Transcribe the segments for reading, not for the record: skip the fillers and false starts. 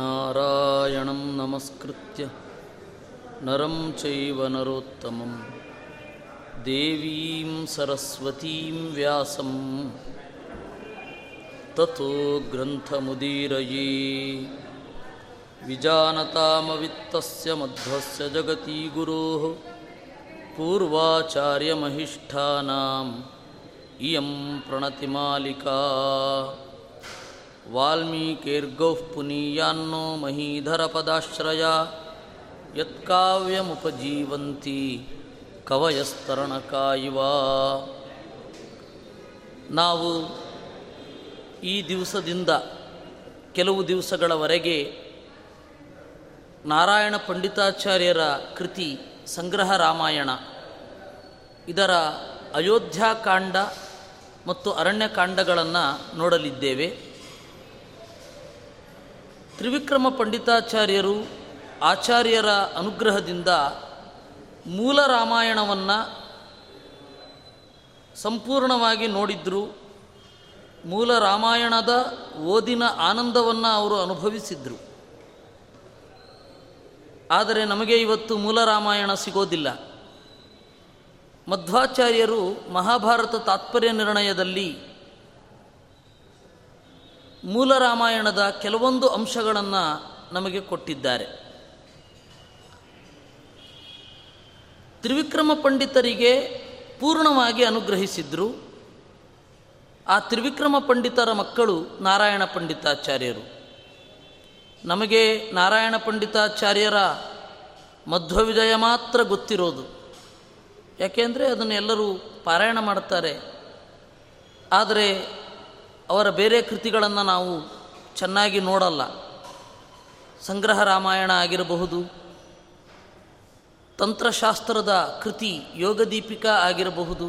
नारायणं नमस्कृत्य नरं चैव नरोत्तमं देवीं सरस्वतीं व्यासं ततो ग्रन्थमुदीरये विजानतामवित्तस्य मध्वस्य जगति गुरोः पूर्वाचार्यमहिष्ठानाम् इयं प्रणतिमालिका वाल्मीकिर्गौः पुनीयान्नो महीधरपदाश्रया यत्काव्यमुपजीवन्ति कवयस्तरणकायिव. ನಾವು ಈ ದಿವಸದಿಂದ ಕೆಲವು ದಿವಸಗಳವರೆಗೆ ನಾರಾಯಣ ಪಂಡಿತಾಚಾರ್ಯರ ಕೃತಿ ಸಂಗ್ರಹ ರಾಮಾಯಣ ಇದರ ಅಯೋಧ್ಯಕಾಂಡ ಮತ್ತು ಅರಣ್ಯಕಾಂಡಗಳನ್ನು ನೋಡಲಿದ್ದೇವೆ. ತ್ರಿವಿಕ್ರಮ ಪಂಡಿತಾಚಾರ್ಯರು ಆಚಾರ್ಯರ ಅನುಗ್ರಹದಿಂದ ಮೂಲ ರಾಮಾಯಣವನ್ನು ಸಂಪೂರ್ಣವಾಗಿ ನೋಡಿದ್ರು. ಮೂಲ ರಾಮಾಯಣದ ಓದಿನ ಆನಂದವನ್ನು ಅವರು ಅನುಭವಿಸಿದರು. ಆದರೆ ನಮಗೆ ಇವತ್ತು ಮೂಲ ರಾಮಾಯಣ ಸಿಗೋದಿಲ್ಲ. ಮಧ್ವಾಚಾರ್ಯರು ಮಹಾಭಾರತ ತಾತ್ಪರ್ಯ ನಿರ್ಣಯದಲ್ಲಿ ಮೂಲ ರಾಮಾಯಣದ ಕೆಲವೊಂದು ಅಂಶಗಳನ್ನು ನಮಗೆ ಕೊಟ್ಟಿದ್ದಾರೆ. ತ್ರಿವಿಕ್ರಮ ಪಂಡಿತರಿಗೆ ಪೂರ್ಣವಾಗಿ ಅನುಗ್ರಹಿಸಿದ್ರು. ಆ ತ್ರಿವಿಕ್ರಮ ಪಂಡಿತರ ಮಕ್ಕಳು ನಾರಾಯಣ ಪಂಡಿತಾಚಾರ್ಯರು. ನಮಗೆ ನಾರಾಯಣ ಪಂಡಿತಾಚಾರ್ಯರ ಮಧ್ವ ವಿಜಯ ಮಾತ್ರ ಗೊತ್ತಿರೋದು, ಯಾಕೆಂದರೆ ಅದನ್ನು ಎಲ್ಲರೂ ಪಾರಾಯಣ ಮಾಡ್ತಾರೆ. ಆದರೆ ಅವರ ಬೇರೆ ಕೃತಿಗಳನ್ನು ನಾವು ಚೆನ್ನಾಗಿ ನೋಡಲ್ಲ. ಸಂಗ್ರಹ ರಾಮಾಯಣ ಆಗಿರಬಹುದು, ತಂತ್ರಶಾಸ್ತ್ರದ ಕೃತಿ ಯೋಗದೀಪಿಕಾ ಆಗಿರಬಹುದು,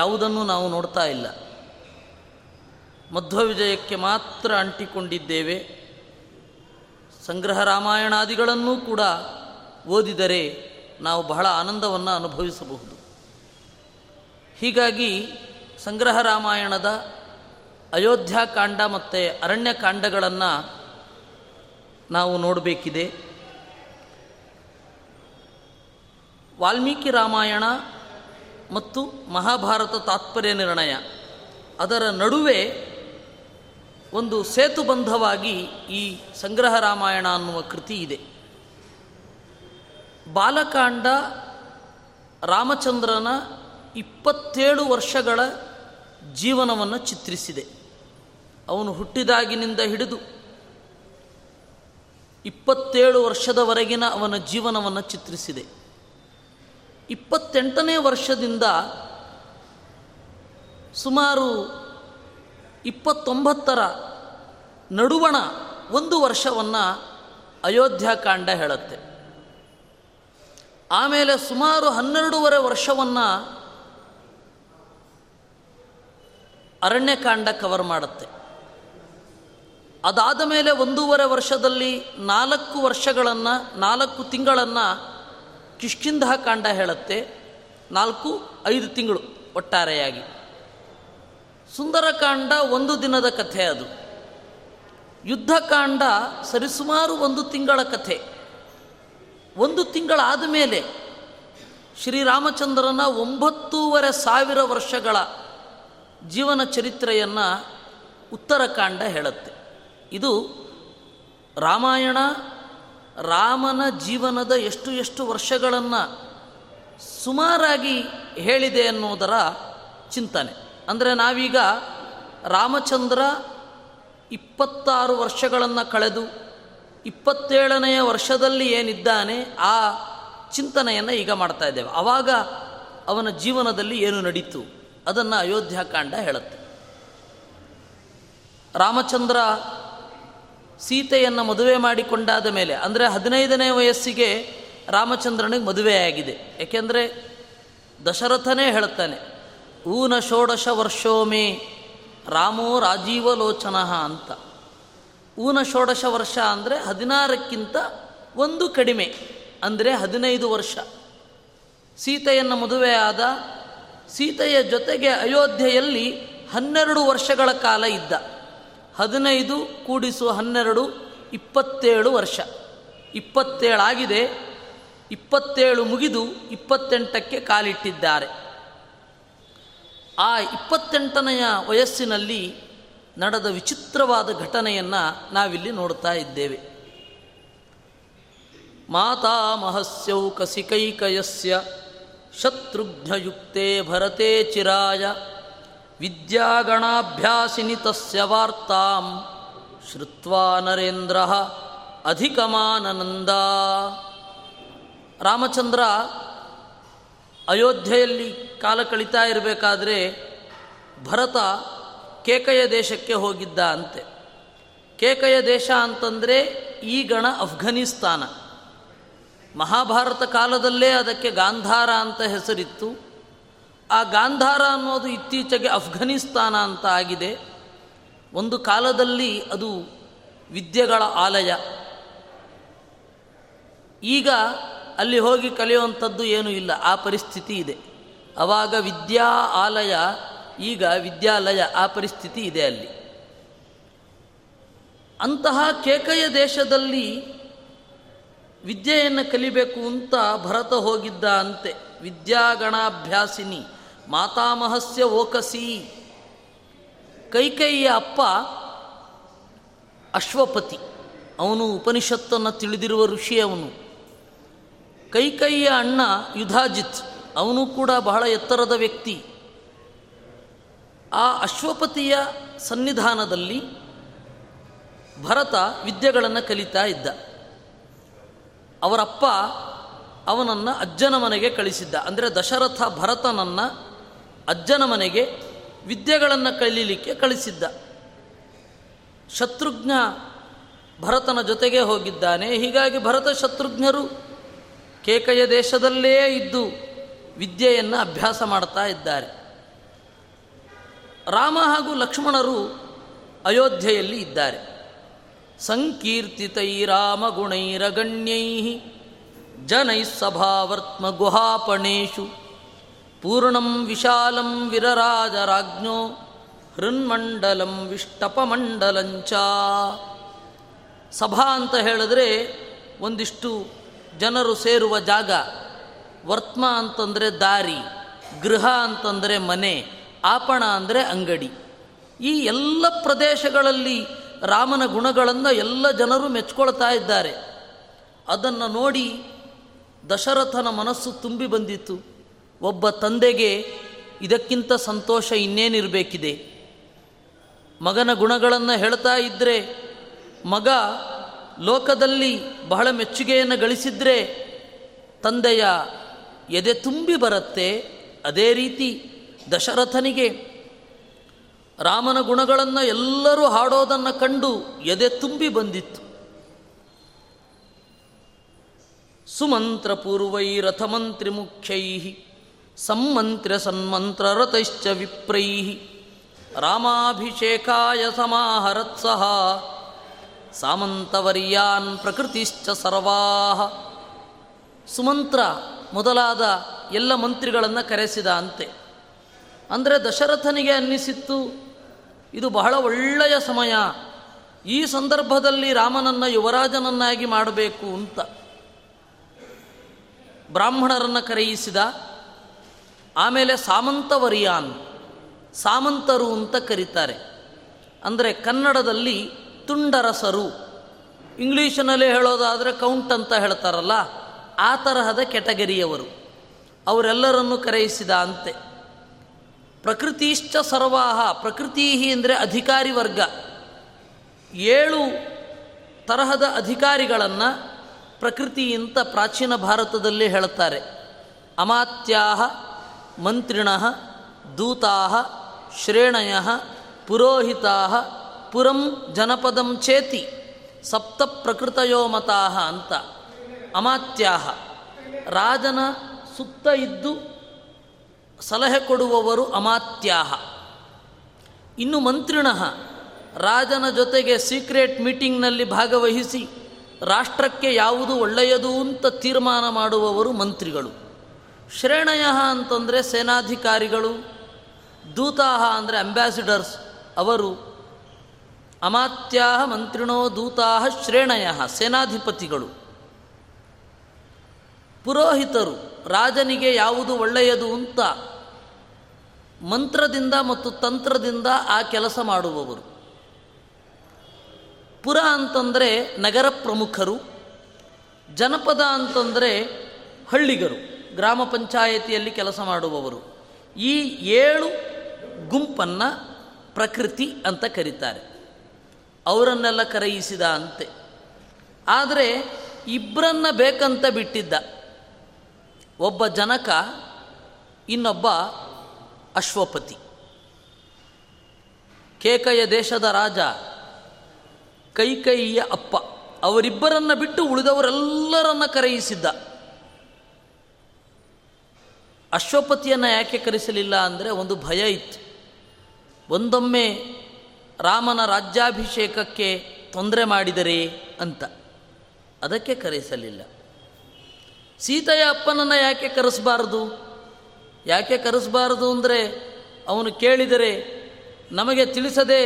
ಯಾವುದನ್ನು ನಾವು ನೋಡ್ತಾ ಇಲ್ಲ. ಮಧ್ವ ವಿಜಯಕ್ಕೆ ಮಾತ್ರ ಅಂಟಿಕೊಂಡಿದ್ದೇವೆ. ಸಂಗ್ರಹ ರಾಮಾಯಣಾದಿಗಳನ್ನೂ ಕೂಡ ಓದಿದರೆ ನಾವು ಬಹಳ ಆನಂದವನ್ನು ಅನುಭವಿಸಬಹುದು. ಹೀಗಾಗಿ ಸಂಗ್ರಹ ರಾಮಾಯಣದ ಅಯೋಧ್ಯಕಾಂಡ ಮತ್ತು ಅರಣ್ಯಕಾಂಡಗಳನ್ನು ನಾವು ನೋಡಬೇಕಿದೆ. ವಾಲ್ಮೀಕಿ ರಾಮಾಯಣ ಮತ್ತು ಮಹಾಭಾರತ ತಾತ್ಪರ್ಯ ನಿರ್ಣಯ ಅದರ ನಡುವೆ ಒಂದು ಸೇತುಬಂಧವಾಗಿ ಈ ಸಂಗ್ರಹ ರಾಮಾಯಣ ಅನ್ನುವ ಕೃತಿ ಇದೆ. ಬಾಲಕಾಂಡ ರಾಮಚಂದ್ರನ 27 ವರ್ಷಗಳ ಜೀವನವನ್ನು ಚಿತ್ರಿಸಿದೆ. ಅವನು ಹುಟ್ಟಿದಾಗಿನಿಂದ ಹಿಡಿದು 27 ವರ್ಷದವರೆಗಿನ ಅವನ ಜೀವನವನ್ನು ಚಿತ್ರಿಸಿದೆ. 28ನೇ ವರ್ಷದಿಂದ ಸುಮಾರು 29ರ ನಡುವಣ ಒಂದು ವರ್ಷವನ್ನು ಅಯೋಧ್ಯಕಾಂಡ ಹೇಳುತ್ತೆ. ಆಮೇಲೆ ಸುಮಾರು 12.5 ವರ್ಷವನ್ನು ಅರಣ್ಯಕಾಂಡ ಕವರ್ ಮಾಡುತ್ತೆ. ಅದಾದ ಮೇಲೆ 1.5 ವರ್ಷದಲ್ಲಿ 4 ವರ್ಷಗಳನ್ನು 4 ತಿಂಗಳನ್ನು ಕಿಷ್ಕಿಂಧಕಾಂಡ ಹೇಳುತ್ತೆ. 4-5 ತಿಂಗಳು ಒಟ್ಟಾರೆಯಾಗಿ. ಸುಂದರಕಾಂಡ 1 ದಿನದ ಕಥೆ ಅದು. ಯುದ್ಧಕಾಂಡ ಸರಿಸುಮಾರು 1 ತಿಂಗಳ ಕಥೆ. 1 ತಿಂಗಳಾದ ಮೇಲೆ ಶ್ರೀರಾಮಚಂದ್ರನ 9,500 ವರ್ಷಗಳ ಜೀವನ ಚರಿತ್ರೆಯನ್ನು ಉತ್ತರಕಾಂಡ ಹೇಳುತ್ತೆ. ಇದು ರಾಮಾಯಣ ರಾಮನ ಜೀವನದ ಎಷ್ಟು ವರ್ಷಗಳನ್ನು ಸುಮಾರಾಗಿ ಹೇಳಿದೆ ಅನ್ನೋದರ ಚಿಂತನೆ. ಅಂದರೆ ನಾವೀಗ ರಾಮಚಂದ್ರ 26 ವರ್ಷಗಳನ್ನು ಕಳೆದು 27ನೇ ವರ್ಷದಲ್ಲಿ ಏನಿದ್ದಾನೆ ಆ ಚಿಂತನೆಯನ್ನು ಈಗ ಮಾಡ್ತಾ ಇದ್ದೇವೆ. ಆವಾಗ ಅವನ ಜೀವನದಲ್ಲಿ ಏನು ನಡೀತು ಅದನ್ನು ಅಯೋಧ್ಯಕಾಂಡ ಹೇಳುತ್ತೆ. ರಾಮಚಂದ್ರ ಸೀತೆಯನ್ನು ಮದುವೆ ಮಾಡಿಕೊಂಡಾದ ಮೇಲೆ, ಅಂದರೆ 15ನೇ ವಯಸ್ಸಿಗೆ ರಾಮಚಂದ್ರನಿಗೆ ಮದುವೆಯಾಗಿದೆ. ಏಕೆಂದರೆ ದಶರಥನೇ ಹೇಳ್ತಾನೆ, ಊನ 16 ವರ್ಷೋಮೆ ರಾಮೋ ರಾಜೀವಲೋಚನ ಅಂತ. ಊನ 16 ವರ್ಷ ಅಂದರೆ 16ಕ್ಕಿಂತ 1 ಕಡಿಮೆ, ಅಂದರೆ 15 ವರ್ಷ. ಸೀತೆಯನ್ನು ಮದುವೆಯಾದ. ಸೀತೆಯ ಜೊತೆಗೆ ಅಯೋಧ್ಯೆಯಲ್ಲಿ 12 ವರ್ಷಗಳ ಕಾಲ ಇದ್ದ. 15 + 12 = 27 ವರ್ಷ. 27 ಆಗಿದೆ. 27 ಮುಗಿದು 28ಕ್ಕೆ ಕಾಲಿಟ್ಟಿದ್ದಾರೆ. ಆ 28ನೆಯ ವಯಸ್ಸಿನಲ್ಲಿ ನಡೆದ ವಿಚಿತ್ರವಾದ ಘಟನೆಯನ್ನು ನಾವಿಲ್ಲಿ ನೋಡ್ತಾ ಇದ್ದೇವೆ. ಮಾತಾಮಹಸ್ಯೌ ಕಸಿಕೈಕಯಸ್ಯ ಶತ್ರುಘ್ನಯುಕ್ತೇ ಭರತೇ ಚಿರಾಯ ವಿದ್ಯಾಗಣಾಭ್ಯಾಸಿನಿ ತಸ್ಯ ವಾರ್ತಾಂ ಶ್ರುತ್ವಾ ನರೇಂದ್ರಃ ಅಧಿಕಮಾನಂದ. ರಾಮಚಂದ್ರ ಅಯೋಧ್ಯೆಯಲ್ಲಿ ಕಾಲ ಕಳೀತಾ ಇರಬೇಕಾದ್ರೆ ಭರತ ಕೇಕಯ ದೇಶಕ್ಕೆ ಹೋಗಿದ್ದ ಅಂತೆ. ಕೇಕಯ ದೇಶ ಅಂತಂದರೆ ಈ ಗಣ ಅಫ್ಘಾನಿಸ್ತಾನ. ಮಹಾಭಾರತ ಕಾಲದಲ್ಲೇ ಅದಕ್ಕೆ ಗಾಂಧಾರ ಅಂತ ಹೆಸರಿತ್ತು. ಆ ಗಾಂಧಾರ ಅನ್ನೋದು ಇತ್ತೀಚೆಗೆ ಅಫ್ಘಾನಿಸ್ತಾನ ಅಂತ ಆಗಿದೆ. ಒಂದು ಕಾಲದಲ್ಲಿ ಅದು ವಿದ್ಯೆಗಳ ಆಲಯ. ಈಗ ಅಲ್ಲಿ ಹೋಗಿ ಕಲಿಯುವಂಥದ್ದು ಏನೂ ಇಲ್ಲ, ಆ ಪರಿಸ್ಥಿತಿ ಇದೆ. ಆವಾಗ ವಿದ್ಯಾ ಆಲಯ, ಈಗ ವಿದ್ಯಾಲಯ, ಆ ಪರಿಸ್ಥಿತಿ ಇದೆ ಅಲ್ಲಿ. ಅಂತಹ ಕೇಕಯ ದೇಶದಲ್ಲಿ ವಿದ್ಯೆಯನ್ನು ಕಲಿಬೇಕು ಅಂತ ಭರತ ಹೋಗಿದ್ದ ಅಂತೆ. ವಿದ್ಯಾಗಣಾಭ್ಯಾಸಿನಿ ಮಾತಾಮಹಸ್ಯ ಓಕಸಿ. ಕೈಕೇಯಿಯ ಅಪ್ಪ ಅಶ್ವಪತಿ, ಅವನು ಉಪನಿಷತ್ತನ್ನು ತಿಳಿದಿರುವ ಋಷಿ. ಅವನು ಕೈಕೇಯಿಯ ಅಣ್ಣ ಯುಧಾಜಿತ್, ಅವನು ಕೂಡ ಬಹಳ ಎತ್ತರದ ವ್ಯಕ್ತಿ. ಆ ಅಶ್ವಪತಿಯ ಸನ್ನಿಧಾನದಲ್ಲಿ ಭರತ ವಿದ್ಯೆಗಳನ್ನು ಕಲಿತಾ ಇದ್ದ. ಅವರಪ್ಪ ಅವನನ್ನು ಅಜ್ಜನ ಮನೆಗೆ ಕಳಿಸಿದ್ದ. ಅಂದರೆ ದಶರಥ ಭರತನನ್ನು ಅಜ್ಜನ ಮನೆಗೆ ವಿದ್ಯೆಗಳನ್ನು ಕಲೀಲಿಕ್ಕೆ ಕಳಿಸಿದ್ದ. ಶತ್ರುಘ್ನ ಭರತನ ಜೊತೆಗೆ ಹೋಗಿದ್ದಾನೆ. ಹೀಗಾಗಿ ಭರತ ಶತ್ರುಘ್ನರು ಕೇಕಯ ದೇಶದಲ್ಲೇ ಇದ್ದು ವಿದ್ಯೆಯನ್ನು ಅಭ್ಯಾಸ ಮಾಡ್ತಾ ಇದ್ದಾರೆ. ರಾಮ ಹಾಗೂ ಲಕ್ಷ್ಮಣರು ಅಯೋಧ್ಯೆಯಲ್ಲಿ ಇದ್ದಾರೆ. ಸಂಕೀರ್ತಿತೈರಾಮ ಗುಣೈರಗಣ್ಯೈ ಜನೈ ಸಭಾವರ್ತ್ಮ ಗುಹಾಪಣೇಶು ಪೂರ್ಣಂ ವಿಶಾಲಂ ವಿರರಾಜ ರಾಜ್ಞೋ ಹೃನ್ಮಂಡಲಂ ವಿಷ್ಟಪಮಂಡಲಂಚ. ಸಭಾ ಅಂತ ಹೇಳಿದ್ರೆ ಒಂದಿಷ್ಟು ಜನರು ಸೇರುವ ಜಾಗ, ವರ್ತ್ಮ ಅಂತಂದರೆ ದಾರಿ, ಗೃಹ ಅಂತಂದರೆ ಮನೆ, ಆಪಣ ಅಂದರೆ ಅಂಗಡಿ. ಈ ಎಲ್ಲ ಪ್ರದೇಶಗಳಲ್ಲಿ ರಾಮನ ಗುಣಗಳನ್ನು ಎಲ್ಲ ಜನರು ಮೆಚ್ಕೊಳ್ತಾ ಇದ್ದಾರೆ. ಅದನ್ನು ನೋಡಿ ದಶರಥನ ಮನಸ್ಸು ತುಂಬಿ ಬಂದಿತ್ತು. ಒಬ್ಬ ತಂದೆಗೆ ಇದಕ್ಕಿಂತ ಸಂತೋಷ ಇನ್ನೇನಿರಬೇಕಿದೆ? ಮಗನ ಗುಣಗಳನ್ನು ಹೇಳ್ತಾ ಇದ್ದರೆ, ಮಗ ಲೋಕದಲ್ಲಿ ಬಹಳ ಮೆಚ್ಚುಗೆಯನ್ನು ಗಳಿಸಿದರೆ ತಂದೆಯ ಎದೆ ತುಂಬಿ ಬರುತ್ತೆ. ಅದೇ ರೀತಿ ದಶರಥನಿಗೆ ರಾಮನ ಗುಣಗಳನ್ನು ಎಲ್ಲರೂ ಹಾಡೋದನ್ನು ಕಂಡು ಎದೆ ತುಂಬಿ ಬಂದಿತ್ತು. ಸುಮಂತ್ರ ಪೂರ್ವೈ ರಥಮಂತ್ರಿ ಮುಖ್ಯೈ ಸಮ್ಮಂತ್ರ ಸನ್ಮಂತ್ರ ರತಶ್ಚ ವಿಪ್ರೈ ರಾಮಾಭಿಷೇಕಾಯ ಸಮಾಹರತ್ ಸಹ ಸಾಮಂತವರ್ಯಾನ್ ಪ್ರಕೃತಿಶ್ಚ ಸರ್ವಾಃ. ಸುಮಂತ್ರ ಮೊದಲಾದ ಎಲ್ಲ ಮಂತ್ರಿಗಳನ್ನು ಕರೆಸಿದ ಅಂತೆ. ಅಂದರೆ ದಶರಥನಿಗೆ ಅನ್ನಿಸಿತ್ತು, ಇದು ಬಹಳ ಒಳ್ಳೆಯ ಸಮಯ, ಈ ಸಂದರ್ಭದಲ್ಲಿ ರಾಮನನ್ನು ಯುವರಾಜನನ್ನಾಗಿ ಮಾಡಬೇಕು ಅಂತ. ಬ್ರಾಹ್ಮಣರನ್ನು ಕರೆಯಿಸಿದ. ಆಮೇಲೆ ಸಾಮಂತವರಿಯಾನ್, ಸಾಮಂತರು ಅಂತ ಕರೀತಾರೆ. ಅಂದರೆ ಕನ್ನಡದಲ್ಲಿ ತುಂಡರಸರು, ಇಂಗ್ಲೀಷಿನಲ್ಲಿ ಹೇಳೋದಾದರೆ ಕೌಂಟ್ ಅಂತ ಹೇಳ್ತಾರಲ್ಲ, ಆ ತರಹದ ಕೆಟಗರಿಯವರು. ಅವರೆಲ್ಲರನ್ನು ಕರೆಯಿಸಿದ ಅಂತೆ. ಪ್ರಕೃತಿಶ್ಚ ಸರ್ವಾಹ, ಪ್ರಕೃತಿ ಅಂದರೆ ಅಧಿಕಾರಿ ವರ್ಗ. 7 ತರಹದ ಅಧಿಕಾರಿಗಳನ್ನು ಪ್ರಕೃತಿ ಅಂತ ಪ್ರಾಚೀನ ಭಾರತದಲ್ಲಿ ಹೇಳ್ತಾರೆ. ಅಮಾತ್ಯಾಹ ಮಂತ್ರಿಣಃ ದೂತಾಹ ಶ್ರೇಣಯಃ ಪುರೋಹಿತಾಹ ಪುರಂ ಜನಪದಂ ಚೇತಿ ಸಪ್ತ ಪ್ರಕೃತಯೋ ಮತಾಹ ಅಂತ. ಅಮಾತ್ಯಾಹ ರಾಜನ ಸುತ್ತ ಇದ್ದು ಸಲಹೆ ಕೊಡುವವರು ಅಮಾತ್ಯಾಹ. ಇನ್ನು ಮಂತ್ರಿಣಃ ರಾಜನ ಜೊತೆಗೆ ಸೀಕ್ರೆಟ್ ಮೀಟಿಂಗ್ನಲ್ಲಿ ಭಾಗವಹಿಸಿ ರಾಷ್ಟ್ರಕ್ಕೆ ಯಾವುದು ಒಳ್ಳೆಯದು ಅಂತ ತೀರ್ಮಾನ ಮಾಡುವವರು ಮಂತ್ರಿಗಳು. ಶ್ರೇಣಯಃ ಅಂತಂದರೆ ಸೇನಾಧಿಕಾರಿಗಳು, ದೂತಾಹ ಅಂದರೆ ಅಂಬ್ಯಾಸಿಡರ್ಸ್ ಅವರು, ಅಮಾತ್ಯಾ ಮಂತ್ರಿಣೋ ದೂತಾ ಶ್ರೇಣಯ ಸೇನಾಧಿಪತಿಗಳು, ಪುರೋಹಿತರು, ರಾಜನಿಗೆ ಯಾವುದು ಒಳ್ಳೆಯದು ಅಂತ ಮಂತ್ರದಿಂದ ಮತ್ತು ತಂತ್ರದಿಂದ ಆ ಕೆಲಸ ಮಾಡುವವರು. ಪುರ ಅಂತಂದರೆ ನಗರ ಪ್ರಮುಖರು, ಜನಪದ ಅಂತಂದರೆ ಹಳ್ಳಿಗರು, ಗ್ರಾಮ ಪಂಚಾಯಿತಿಯಲ್ಲಿ ಕೆಲಸ ಮಾಡುವವರು. ಈ 7 ಗುಂಪನ್ನು ಪ್ರಕೃತಿ ಅಂತ ಕರೀತಾರೆ. ಅವರನ್ನೆಲ್ಲ ಕರೆಯಿಸಿದ ಅಂತೆ. ಆದರೆ ಇಬ್ಬರನ್ನ ಬೇಕಂತ ಬಿಟ್ಟಿದ್ದ. ಒಬ್ಬ ಜನಕ, ಇನ್ನೊಬ್ಬ ಅಶ್ವಪತಿ, ಕೇಕೆಯ ದೇಶದ ರಾಜ, ಕೈಕೇಯಿಯ ಅಪ್ಪ. ಅವರಿಬ್ಬರನ್ನು ಬಿಟ್ಟು ಉಳಿದವರೆಲ್ಲರನ್ನ ಕರೆಯಿಸಿದ್ದ. ಅಶ್ವಪತಿಯನ್ನು ಯಾಕೆ ಕರೆಸಲಿಲ್ಲ ಅಂದರೆ ಒಂದು ಭಯ ಇತ್ತು. ಒಂದೊಮ್ಮೆ ರಾಮನ ರಾಜ್ಯಾಭಿಷೇಕಕ್ಕೆ ತೊಂದರೆ ಮಾಡಿದರೆ ಅಂತ. ಅದಕ್ಕೆ ಕರೆಸಲಿಲ್ಲ. ಸೀತೆಯ ಅಪ್ಪನನ್ನು ಯಾಕೆ ಕರೆಸಬಾರದು? ಅಂದರೆ ಅವನು ಕೇಳಿದರೆ, ನಮಗೆ ತಿಳಿಸದೆ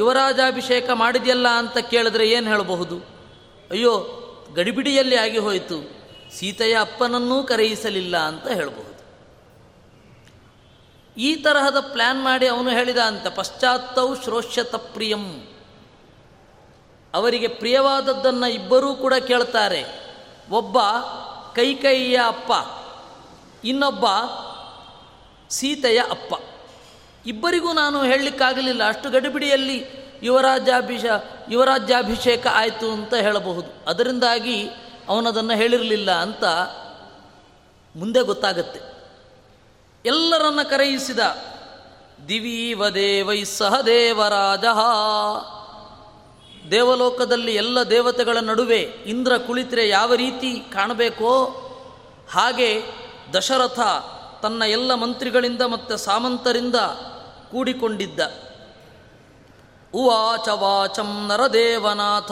ಯುವರಾಜಾಭಿಷೇಕ ಮಾಡಿದೆಯಲ್ಲ ಅಂತ ಕೇಳಿದರೆ ಏನು ಹೇಳಬಹುದು? ಅಯ್ಯೋ, ಗಡಿಬಿಡಿಯಲ್ಲಿ ಆಗಿ ಹೋಯಿತು, ಸೀತೆಯ ಅಪ್ಪನನ್ನೂ ಕರೆಯಿಸಲಿಲ್ಲ ಅಂತ ಹೇಳಬಹುದು. ಈ ತರಹದ ಪ್ಲ್ಯಾನ್ ಮಾಡಿ ಅವನು ಹೇಳಿದ ಅಂತ. ಪಶ್ಚಾತ್ತೌ ಶ್ರೋಷ್ಯತ ಪ್ರಿಯಂ, ಅವರಿಗೆ ಪ್ರಿಯವಾದದ್ದನ್ನು ಇಬ್ಬರೂ ಕೂಡ ಕೇಳ್ತಾರೆ. ಒಬ್ಬ ಕೈಕೇಯಿಯ ಅಪ್ಪ, ಇನ್ನೊಬ್ಬ ಸೀತೆಯ ಅಪ್ಪ. ಇಬ್ಬರಿಗೂ ನಾನು ಹೇಳಲಿಕ್ಕಾಗಲಿಲ್ಲ, ಅಷ್ಟು ಗಡಿಬಿಡಿಯಲ್ಲಿ ಯುವರಾಜ್ಯಾಭಿಷೇಕ ಆಯಿತು ಅಂತ ಹೇಳಬಹುದು. ಅದರಿಂದಾಗಿ ಅವನದನ್ನು ಹೇಳಿರಲಿಲ್ಲ ಅಂತ ಮುಂದೆ ಗೊತ್ತಾಗತ್ತೆ. ಎಲ್ಲರನ್ನ ಕರೆಯಿಸಿದ. ದಿವೀವ ದೇವೈ ಸಹ ದೇವರಾಜ, ದೇವಲೋಕದಲ್ಲಿ ಎಲ್ಲ ದೇವತೆಗಳ ನಡುವೆ ಇಂದ್ರ ಕುಳಿತರೆ ಯಾವ ರೀತಿ ಕಾಣಬೇಕೋ ಹಾಗೆ ದಶರಥ ತನ್ನ ಎಲ್ಲ ಮಂತ್ರಿಗಳಿಂದ ಮತ್ತು ಸಾಮಂತರಿಂದ ಕೂಡಿಕೊಂಡಿದ್ದ. ಉವಾಚ ವಾಚಂ ನರದೇವನಾಥ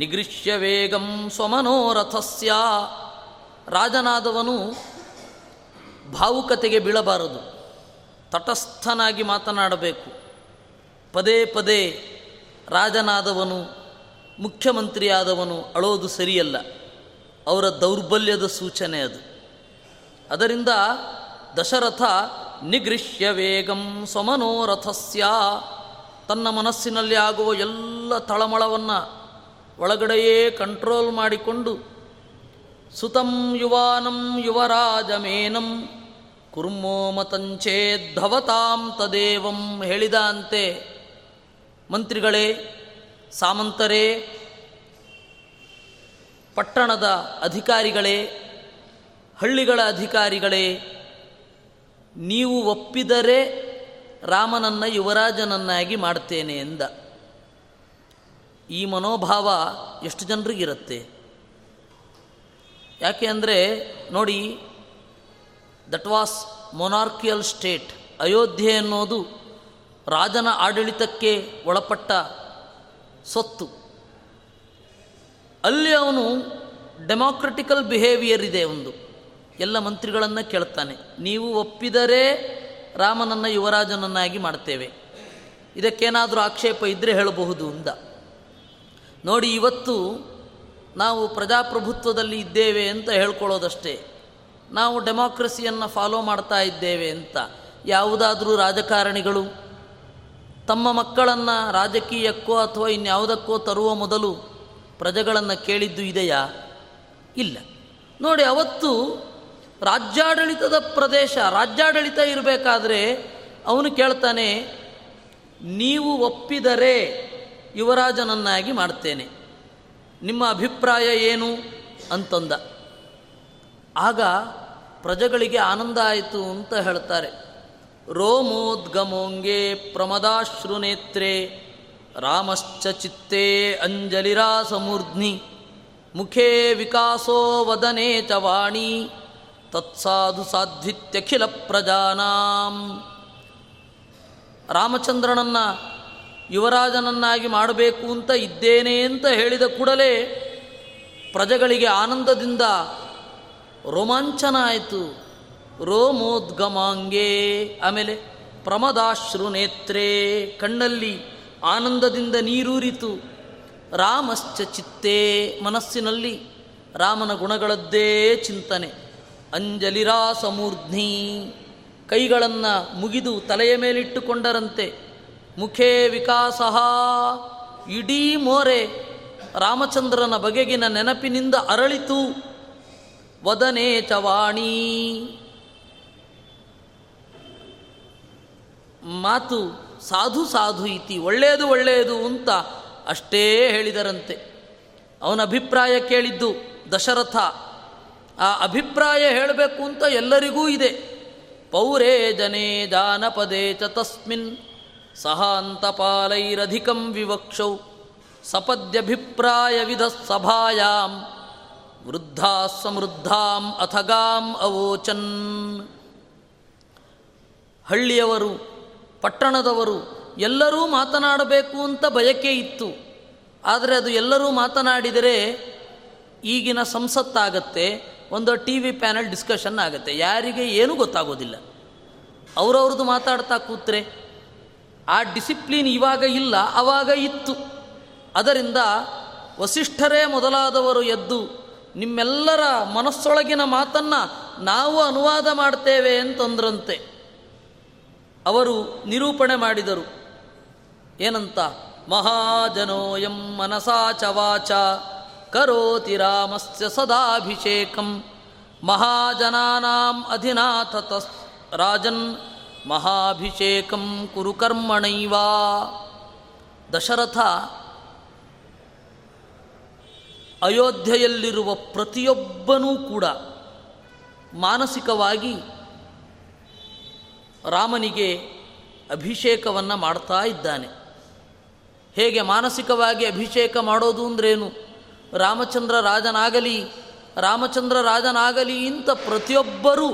ನಿಗೃಹ್ಯ ವೇಗಂ ಸ್ವಮನೋರಥಸ್ಯ. ರಾಜನಾದವನು ಭಾವುಕತೆಗೆ ಬೀಳಬಾರದು, ತಟಸ್ಥನಾಗಿ ಮಾತನಾಡಬೇಕು. ಪದೇ ಪದೇ ರಾಜನಾದವನು, ಮುಖ್ಯಮಂತ್ರಿಯಾದವನು ಅಳೋದು ಸರಿಯಲ್ಲ, ಅವರ ದೌರ್ಬಲ್ಯದ ಸೂಚನೆ ಅದು. ಅದರಿಂದ ದಶರಥ ನಿಗೃಹ್ಯ ವೇಗಂ ಸ್ವಮನೋರಥಸ್ಯ, ತನ್ನ ಮನಸ್ಸಿನಲ್ಲಿ ಆಗುವ ಎಲ್ಲ ತಳಮಳವನ್ನು ಒಳಗಡೆಯೇ ಕಂಟ್ರೋಲ್ ಮಾಡಿಕೊಂಡು, ಸುತಂ ಯುವಾನಂ ಯುವರಾಜಮೇನಂ ಕುರ್ಮೋ ಮತಂಚೇದ್ಧವತಾಂ ತದೇವಂ ಹೇಳಿದ ಅಂತೆ. ಮಂತ್ರಿಗಳೇ, ಸಾಮಂತರೇ, ಪಟ್ಟಣದ ಅಧಿಕಾರಿಗಳೇ, ಹಳ್ಳಿಗಳ ಅಧಿಕಾರಿಗಳೇ, ನೀವು ಒಪ್ಪಿದರೆ ರಾಮನನ್ನು ಯುವರಾಜನನ್ನಾಗಿ ಮಾಡ್ತೇನೆ ಎಂದ. ಈ ಮನೋಭಾವ ಎಷ್ಟು ಜನರಿಗಿರುತ್ತೆ? ಯಾಕೆ ಅಂದರೆ ನೋಡಿ, that was monarchial state. Ayodhya ಅನ್ನೋದು ರಾಜನ ಆಡಳಿತಕ್ಕೆ ಒಳಪಟ್ಟ ಸೊತ್ತು. ಅಲ್ಲಿ ಅವನು ಡೆಮಾಕ್ರೆಟಿಕಲ್ ಬಿಹೇವಿಯರ್ ಇದೆ ಒಂದು. ಎಲ್ಲ ಮಂತ್ರಿಗಳನ್ನು ಕೇಳ್ತಾನೆ, ನೀವು ಒಪ್ಪಿದರೆ ರಾಮನನ್ನು ಯುವರಾಜನನ್ನಾಗಿ ಮಾಡ್ತೇವೆ, ಇದಕ್ಕೇನಾದರೂ ಆಕ್ಷೇಪ ಇದ್ದರೆ ಹೇಳಬಹುದು ಅಂದ. ನೋಡಿ, ಇವತ್ತು ನಾವು ಪ್ರಜಾಪ್ರಭುತ್ವದಲ್ಲಿ ಇದ್ದೇವೆ ಅಂತ ಹೇಳ್ಕೊಳ್ಳೋದಷ್ಟೇ, ನಾವು ಡೆಮಾಕ್ರಸಿಯನ್ನು ಫಾಲೋ ಮಾಡ್ತಾ ಇದ್ದೇವೆ ಅಂತ. ಯಾವುದಾದ್ರೂ ರಾಜಕಾರಣಿಗಳು ತಮ್ಮ ಮಕ್ಕಳನ್ನು ರಾಜಕೀಯಕ್ಕೋ ಅಥವಾ ಇನ್ಯಾವುದಕ್ಕೋ ತರುವ ಮೊದಲು ಪ್ರಜೆಗಳನ್ನು ಕೇಳಿದ್ದು ಇದೆಯಾ? ಇಲ್ಲ. ನೋಡಿ, ಅವತ್ತು ರಾಜ್ಯಾಡಳಿತದ ಪ್ರದೇಶ, ರಾಜ್ಯಾಡಳಿತ ಇರಬೇಕಾದ್ರೆ ಅವನು ಕೇಳ್ತಾನೆ, ನೀವು ಒಪ್ಪಿದರೆ ಯುವರಾಜನನ್ನಾಗಿ ಮಾಡ್ತೇನೆ, ನಿಮ್ಮ ಅಭಿಪ್ರಾಯ ಏನು ಅಂತಂದ. ಆಗ ಪ್ರಜೆಗಳಿಗೆ ಆನಂದ ಆಯಿತು ಅಂತ ಹೇಳ್ತಾರೆ. ರೋಮೋದ್ಗಮೋಂಗೆ ಪ್ರಮದಾಶ್ರುನೇತ್ರೇ ರಾಮಶ್ಚ ಚಿತ್ತೇ ಅಂಜಲಿರಾಸಮೂರ್ಧ್ನಿ ಮುಖೇ ವಿಕಾಸೋ ವದನೆ ಚ ವಾಣಿ ತತ್ಸಾಧು ಸಾಧ್ವಿತ್ಯಖಿಲ ಪ್ರಜಾನಾಂ. ರಾಮಚಂದ್ರನನ್ನು ಯುವರಾಜನನ್ನಾಗಿ ಮಾಡಬೇಕು ಅಂತ ಇದ್ದೇನೆ ಅಂತ ಹೇಳಿದ ಕೂಡಲೇ ಪ್ರಜೆಗಳಿಗೆ ಆನಂದದಿಂದ ರೋಮಾಂಚನ ಆಯಿತು. ರೋಮೋದ್ಗಮಾಂಗೇ, ಆಮೇಲೆ ಪ್ರಮದಾಶ್ರು ನೇತ್ರೇ, ಕಣ್ಣಲ್ಲಿ ಆನಂದದಿಂದ ನೀರೂರಿತು. ರಾಮಶ್ಚ ಚಿತ್ತೇ, ಮನಸ್ಸಿನಲ್ಲಿ ರಾಮನ ಗುಣಗಳದ್ದೇ ಚಿಂತನೆ. ಅಂಜಲಿರಾಸಮೂರ್ಧ್ನಿ, ಕೈಗಳನ್ನು ಮುಗಿದು ತಲೆಯ ಮೇಲಿಟ್ಟುಕೊಂಡರಂತೆ. ಮುಖೇ ವಿಕಾಸಃ, ಇಡೀ ಮೋರೆ ರಾಮಚಂದ್ರನ ಬಗೆಗಿನ ನೆನಪಿನಿಂದ ಅರಳಿತು. ವದನೇ ಚವಾಣಿ, ಮಾತು ಸಾಧು ಸಾಧು ಇತಿ, ಒಳ್ಳೆಯದು ಒಳ್ಳೆಯದು ಅಂತ ಅಷ್ಟೇ ಹೇಳಿದರಂತೆ. ಅವನ ಅಭಿಪ್ರಾಯ ಕೇಳಿದ್ದು ದಶರಥ. ಆ ಅಭಿಪ್ರಾಯ ಹೇಳಬೇಕು ಅಂತ ಎಲ್ಲರಿಗೂ ಇದೆ. ಪೌರೇ ಜನೇ ಜಾನಪದೇ ಚ ತಸ್ಮಿನ್ ಸಹಾಂತಪಾಲೈರಧಿಕಂ ವಿವಕ್ಷೌ ಸಪದ್ಯಭಿಪ್ರಾಯ ವಿಧ ಸಭಾಯಾಂ ವೃದ್ಧಾ ಸಮೃದ್ಧಾಂ ಅಥಗಾಂ ಅವೋಚನ್. ಹಳ್ಳಿಯವರು, ಪಟ್ಟಣದವರು ಎಲ್ಲರೂ ಮಾತನಾಡಬೇಕು ಅಂತ ಬಯಕೆ ಇತ್ತು. ಆದರೆ ಅದು ಎಲ್ಲರೂ ಮಾತನಾಡಿದರೆ ಈಗಿನ ಸಂಸತ್ತಾಗತ್ತೆ, ಒಂದು ಟಿ ವಿ ಪ್ಯಾನೆಲ್ ಡಿಸ್ಕಷನ್ ಆಗುತ್ತೆ, ಯಾರಿಗೆ ಏನೂ ಗೊತ್ತಾಗೋದಿಲ್ಲ. ಅವರವ್ರದ್ದು ಮಾತಾಡ್ತಾ ಕೂತ್ರೆ ಆ ಡಿಸಿಪ್ಲಿನ್ ಇವಾಗ ಇಲ್ಲ, ಆವಾಗ ಇತ್ತು. ಅದರಿಂದ ವಸಿಷ್ಠರೇ ಮೊದಲಾದವರು ಎದ್ದು ನಿಮ್ಮೆಲ್ಲರ ಮನಸ್ಸೊಳಗಿನ ಮಾತನ್ನು ನಾವು ಅನುವಾದ ಮಾಡ್ತೇವೆ ಅಂತಂದ್ರಂತೆ. ಅವರು ನಿರೂಪಣೆ ಮಾಡಿದರು. ಏನಂತ? ಮಹಾಜನೋಯಂ ಮನಸಾ ಚ ವಾಚ ಕರೋತಿ ರಾಮಸ್ಯ ಸದಾಭಿಷೇಕಂ ಮಹಾಜನಾನಾಂ ಅಧಿನಾಥ ತಸ್ ರಾಜನ್ ಮಹಾಭಿಷೇಕಂ ಕುರು ಕರ್ಮಣೈವ. ದಶರಥ ಅಯೋಧ್ಯೆಯಲ್ಲಿರುವ ಪ್ರತಿಯೊಬ್ಬನೂ ಕೂಡ ಮಾನಸಿಕವಾಗಿ ರಾಮನಿಗೆ ಅಭಿಷೇಕವನ್ನು ಮಾಡ್ತಾ ಇದ್ದಾನೆ. ಹೇಗೆ ಮಾನಸಿಕವಾಗಿ ಅಭಿಷೇಕ ಮಾಡೋದು ಅಂದ್ರೇನು? ರಾಮಚಂದ್ರ ರಾಜನಾಗಲಿ ಅಂತ ಪ್ರತಿಯೊಬ್ಬರೂ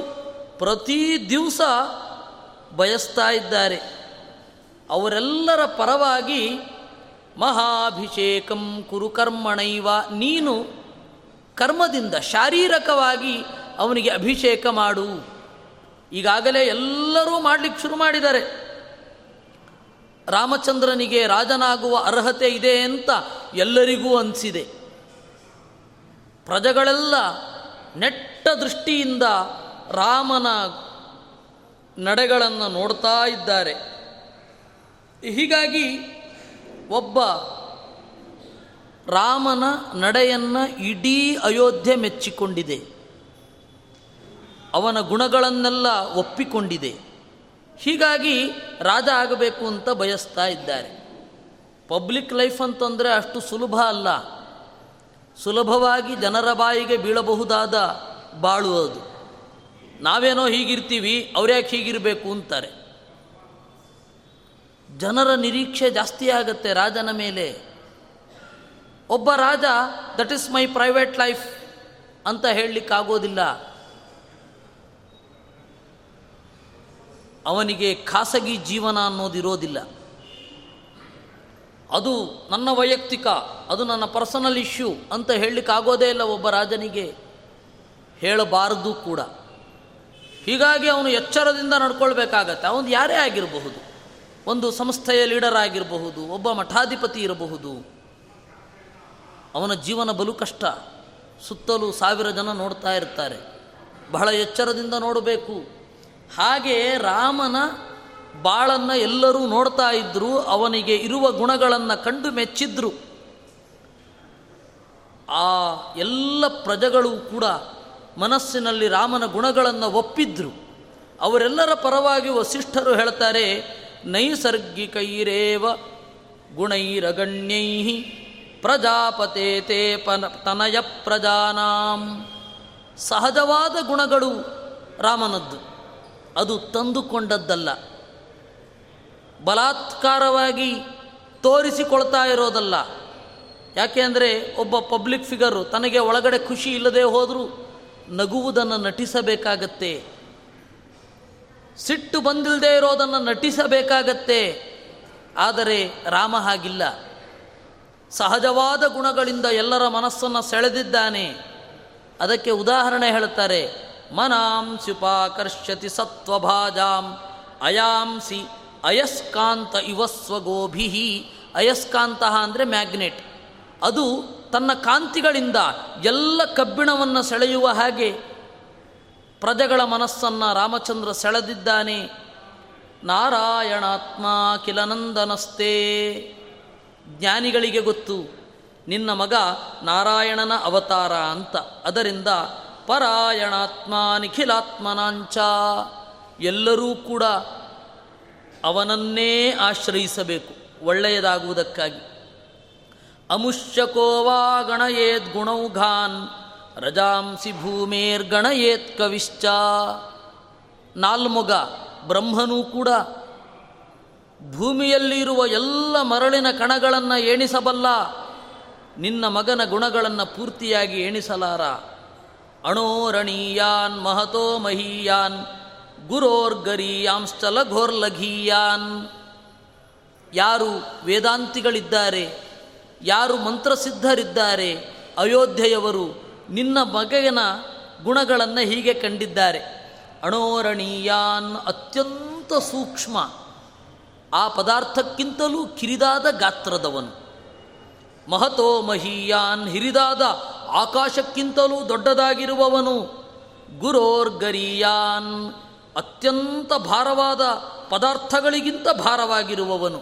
ಪ್ರತಿ ದಿವಸ ಬಯಸ್ತಾ ಇದ್ದಾರೆ. ಅವರೆಲ್ಲರ ಪರವಾಗಿ ಮಹಾಭಿಷೇಕಂ ಕುರು ಕರ್ಮಣೈವ, ನೀನು ಕರ್ಮದಿಂದ ಶಾರೀರಿಕವಾಗಿ ಅವನಿಗೆ ಅಭಿಷೇಕ ಮಾಡು. ಈಗಾಗಲೇ ಎಲ್ಲರೂ ಮಾಡಲಿಕ್ಕೆ ಶುರು ಮಾಡಿದ್ದಾರೆ. ರಾಮಚಂದ್ರನಿಗೆ ರಾಜನಾಗುವ ಅರ್ಹತೆ ಇದೆ ಅಂತ ಎಲ್ಲರಿಗೂ ಅನಿಸಿದೆ. ಪ್ರಜೆಗಳೆಲ್ಲ ನೆಟ್ಟ ದೃಷ್ಟಿಯಿಂದ ರಾಮನ ನಡೆಗಳನ್ನು ನೋಡ್ತಾ ಇದ್ದಾರೆ. ಹೀಗಾಗಿ ಒಬ್ಬ ರಾಮನ ನಡೆಯನ್ನು ಇಡೀ ಅಯೋಧ್ಯೆ ಮೆಚ್ಚಿಕೊಂಡಿದೆ, ಅವನ ಗುಣಗಳನ್ನೆಲ್ಲ ಒಪ್ಪಿಕೊಂಡಿದೆ. ಹೀಗಾಗಿ ರಾಜ ಆಗಬೇಕು ಅಂತ ಬಯಸ್ತಾ ಇದ್ದಾರೆ. ಪಬ್ಲಿಕ್ ಲೈಫ್ ಅಂತಂದರೆ ಅಷ್ಟು ಸುಲಭ ಅಲ್ಲ, ಸುಲಭವಾಗಿ ಜನರ ಬಾಯಿಗೆ ಬೀಳಬಹುದಾದ ಬಾಳು ಅದು. ನಾವೇನೋ ಹೀಗಿರ್ತೀವಿ, ಅವ್ರ್ಯಾಕೆ ಹೀಗಿರಬೇಕು ಅಂತಾರೆ. ಜನರ ನಿರೀಕ್ಷೆ ಜಾಸ್ತಿ ಆಗುತ್ತೆ ರಾಜನ ಮೇಲೆ. ಒಬ್ಬ ರಾಜ that is my private life ಅಂತ ಹೇಳಲಿಕ್ಕಾಗೋದಿಲ್ಲ. ಅವನಿಗೆ ಖಾಸಗಿ ಜೀವನ ಅನ್ನೋದಿರೋದಿಲ್ಲ. ಅದು ನನ್ನ ವೈಯಕ್ತಿಕ, ಅದು ನನ್ನ ಪರ್ಸನಲ್ ಇಶ್ಯೂ ಅಂತ ಹೇಳಲಿಕ್ಕಾಗೋದೇ ಇಲ್ಲ ಒಬ್ಬ ರಾಜನಿಗೆ, ಹೇಳಬಾರದು ಕೂಡ. ಹೀಗಾಗಿ ಅವನು ಎಚ್ಚರದಿಂದ ನಡ್ಕೊಳ್ಬೇಕಾಗತ್ತೆ. ಅವನು ಯಾರೇ ಆಗಿರಬಹುದು, ಒಂದು ಸಂಸ್ಥೆಯ ಲೀಡರ್ ಆಗಿರಬಹುದು, ಒಬ್ಬ ಮಠಾಧಿಪತಿ ಇರಬಹುದು. ಅವನ ಜೀವನ ಬಲು ಕಷ್ಟ. ಸುತ್ತಲೂ 1,000 ಜನ ನೋಡ್ತಾ ಇರ್ತಾರೆ, ಬಹಳ ಎಚ್ಚರದಿಂದ ನೋಡಬೇಕು. ಹಾಗೆ ರಾಮನ ಬಾಳನ್ನು ಎಲ್ಲರೂ ನೋಡ್ತಾ ಇದ್ದರು, ಅವನಿಗೆ ಇರುವ ಗುಣಗಳನ್ನು ಕಂಡು ಮೆಚ್ಚಿದ್ರು. ಆ ಎಲ್ಲ ಪ್ರಜೆಗಳು ಕೂಡ ಮನಸ್ಸಿನಲ್ಲಿ ರಾಮನ ಗುಣಗಳನ್ನು ಒಪ್ಪಿದ್ರು. ಅವರೆಲ್ಲರ ಪರವಾಗಿ ವಸಿಷ್ಠರು ಹೇಳ್ತಾರೆ, ನೈಸರ್ಗಿಕೈರೇವ ಗುಣೈರಗಣ್ಯೈ ಪ್ರಜಾಪತೇ ತೇ ತನಯ ಪ್ರಜಾನಾಂ. ಸಹಜವಾದ ಗುಣಗಳು ರಾಮನದ್ದು, ಅದು ತಂದುಕೊಂಡದ್ದಲ್ಲ, ಬಲಾತ್ಕಾರವಾಗಿ ತೋರಿಸಿಕೊಳ್ತಾ ಇರೋದಲ್ಲ. ಯಾಕೆ ಅಂದರೆ ಒಬ್ಬ ಪಬ್ಲಿಕ್ ಫಿಗರು ತನಗೆ ಒಳಗಡೆ ಖುಷಿ ಇಲ್ಲದೆ ಹೋದರೂ ನಗುವುದನ್ನು ನಟಿಸಬೇಕಾಗತ್ತೆ, ಸಿಟ್ಟು ಬಂದಿಲ್ಲದೆ ಇರೋದನ್ನು ನಟಿಸಬೇಕಾಗತ್ತೆ. ಆದರೆ ರಾಮ ಹಾಗಿಲ್ಲ, ಸಹಜವಾದ ಗುಣಗಳಿಂದ ಎಲ್ಲರ ಮನಸ್ಸನ್ನು ಸೆಳೆದಿದ್ದಾನೆ. ಅದಕ್ಕೆ ಉದಾಹರಣೆ ಹೇಳ್ತಾರೆ, ಮನಾಂಸ್ಯುಪಾಕರ್ಷತಿ ಸತ್ವಭಾಜಾಂ ಅಯಾಂಸಿ ಅಯಸ್ಕಾಂತ ಇವಸ್ವಗೋಭಿ ಅಯಸ್ಕಾಂತ ಅಂದರೆ ಮ್ಯಾಗ್ನೆಟ್, ಅದು ತನ್ನ ಕಾಂತಿಗಳಿಂದ ಎಲ್ಲ ಕಬ್ಬಿಣವನ್ನು ಸೆಳೆಯುವ ಹಾಗೆ ಪ್ರಜೆಗಳ ಮನಸ್ಸನ್ನು ರಾಮಚಂದ್ರ ಸೆಳೆದಿದ್ದಾನೆ. ನಾರಾಯಣಾತ್ಮ ಕಿಲನಂದನಸ್ತೆ, ಜ್ಞಾನಿಗಳಿಗೆ ಗೊತ್ತು ನಿನ್ನ ಮಗ ನಾರಾಯಣನ ಅವತಾರ ಅಂತ. ಅದರಿಂದ ಪರಾಯಣಾತ್ಮ ನಿಖಿಲಾತ್ಮನಾಂಚ, ಎಲ್ಲರೂ ಕೂಡ ಅವನನ್ನೇ ಆಶ್ರಯಿಸಬೇಕು ಒಳ್ಳೆಯದಾಗುವುದಕ್ಕಾಗಿ. ಅಮುಷ್ಯಕೋವಾ ಗಣಯೇತ್ ಗುಣೌಘಾನ್ ರಜಾಂಸಿ ಭೂಮೇರ್ ಗಣಯೇತ್ ಕವಿಶ್ಚ. ನಾಲ್ಮೊಗ ಬ್ರಹ್ಮನೂ ಕೂಡ ಭೂಮಿಯಲ್ಲಿರುವ ಎಲ್ಲ ಮರಳಿನ ಕಣಗಳನ್ನು ಎಣಿಸಬಲ್ಲ, ನಿನ್ನ ಮಗನ ಗುಣಗಳನ್ನು ಪೂರ್ತಿಯಾಗಿ ಎಣಿಸಲಾರ. ಅಣೋರಣೀಯಾನ್ ಮಹತೋ ಮಹೀಯಾನ್ ಗುರೋರ್ಗರೀಯಾಂಶ್ಚ ಲಘೋರ್ಲಘೀಯಾನ್. ಯಾರು ವೇದಾಂತಿಗಳಿದ್ದಾರೆ, ಯಾರು ಮಂತ್ರಸಿದ್ಧರಿದ್ದಾರೆ, ಅಯೋಧ್ಯೆಯವರು ನಿನ್ನ ಮಗನ ಗುಣಗಳನ್ನು ಹೀಗೆ ಕಂಡಿದ್ದಾರೆ. ಅಣೋರಣೀಯಾನ್, ಅತ್ಯಂತ ಸೂಕ್ಷ್ಮ, ಆ ಪದಾರ್ಥಕ್ಕಿಂತಲೂ ಕಿರಿದಾದ ಗಾತ್ರದವನು. ಮಹತೋ ಮಹೀಯಾನ್, ಹಿರಿದಾದ ಆಕಾಶಕ್ಕಿಂತಲೂ ದೊಡ್ಡದಾಗಿರುವವನು. ಗುರೋರ್ಗರೀಯಾನ್, ಅತ್ಯಂತ ಭಾರವಾದ ಪದಾರ್ಥಗಳಿಗಿಂತ ಭಾರವಾಗಿರುವವನು.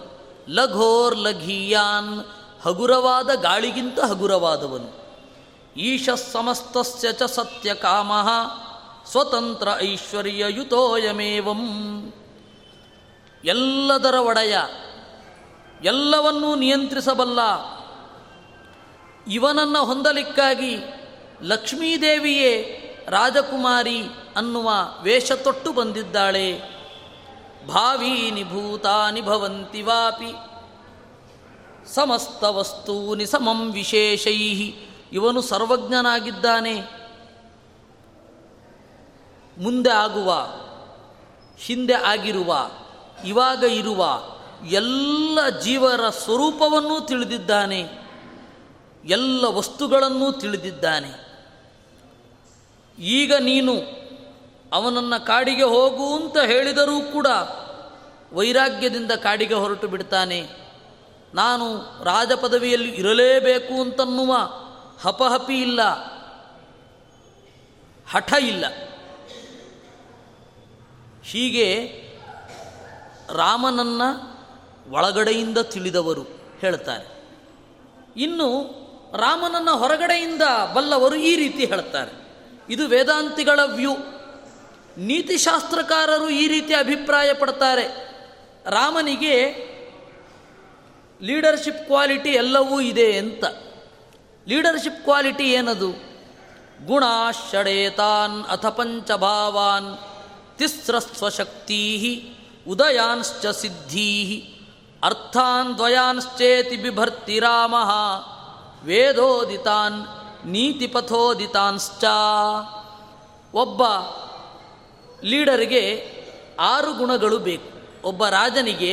ಲಘೋರ್ಲಘೀಯಾನ್, ಹಗುರವಾದ ಗಾಳಿಗಿಂತ ಹಗುರವಾದವನು. ಈಶ ಸಮಸ್ತಸ್ಯ ಚ ಸತ್ಯಕಾಮಃ ಸ್ವತಂತ್ರ ಐಶ್ವರ್ಯಯುತೋಯಮೇವಂ. ಎಲ್ಲದರ ಒಡೆಯ, ಎಲ್ಲವನ್ನೂ ನಿಯಂತ್ರಿಸಬಲ್ಲ ಇವನನ್ನು ಹೊಂದಲಿಕ್ಕಾಗಿ ಲಕ್ಷ್ಮೀದೇವಿಯೇ ರಾಜಕುಮಾರಿ ಅನ್ನುವ ವೇಷ ತೊಟ್ಟು ಬಂದಿದ್ದಾಳೆ. ಭಾವೀನಿ ಭೂತಾನಿ ಭವಂತಿ ವಾಪಿ ಸಮಸ್ತ ವಸ್ತೂನಿ ಸಮಂ ವಿಶೇಷೈಹಿ. ಇವನು ಸರ್ವಜ್ಞನಾಗಿದ್ದಾನೆ. ಮುಂದೆ ಆಗುವ, ಹಿಂದೆ ಆಗಿರುವ, ಇವಾಗ ಇರುವ ಎಲ್ಲ ಜೀವರ ಸ್ವರೂಪವನ್ನೂ ತಿಳಿದಿದ್ದಾನೆ, ಎಲ್ಲ ವಸ್ತುಗಳನ್ನೂ ತಿಳಿದಿದ್ದಾನೆ. ಈಗ ನೀನು ಅವನನ್ನು ಕಾಡಿಗೆ ಹೋಗು ಅಂತ ಹೇಳಿದರೂ ಕೂಡ ವೈರಾಗ್ಯದಿಂದ ಕಾಡಿಗೆ ಹೊರಟು ಬಿಡ್ತಾನೆ. ನಾನು ರಾಜಪದವಿಯಲ್ಲಿ ಇರಲೇಬೇಕು ಅಂತನ್ನುವ ಹಪಹಪಿ ಇಲ್ಲ, ಹಠ ಇಲ್ಲ. ಹೀಗೆ ರಾಮನನ್ನು ಒಳಗಡೆಯಿಂದ ತಿಳಿದವರು ಹೇಳ್ತಾರೆ, ಇನ್ನು ರಾಮನನ್ನು ಹೊರಗಡೆಯಿಂದ ಬಲ್ಲವರು ಈ ರೀತಿ ಹೇಳ್ತಾರೆ. ಇದು ವೇದಾಂತಿಗಳ ವ್ಯೂ. ನೀತಿಶಾಸ್ತ್ರಕಾರರು ಈ ರೀತಿ ಅಭಿಪ್ರಾಯ ಪಡ್ತಾರೆ, ರಾಮನಿಗೆ ಲೀಡರ್ಶಿಪ್ ಕ್ವಾಲಿಟಿ ಎಲ್ಲವೂ ಇದೆ ಅಂತ. ಲೀಡರ್ಶಿಪ್ ಕ್ವಾಲಿಟಿ ಏನದು? ಗುಣಾಷಡೇತಾನ್ ಅಥ ಪಂಚಭಾವಾನ್ ತಿಸ್ರಸ್ವಶಕ್ತಿ ಉದಯಾನ್ಶ್ಚ ಸಿದ್ಧೀ ಅರ್ಥಾನ್ ದ್ವಯಾನ್ಶ್ಚೇತಿ ಬಿಭರ್ತಿ ರಾಮ ವೇದೋದಿತಾನ್ ನೀತಿಪಥೋದಿತಾನ್ಶ್ಚ. ಒಬ್ಬ ಲೀಡರಿಗೆ 6 ಗುಣಗಳು ಬೇಕು. ಒಬ್ಬ ರಾಜನಿಗೆ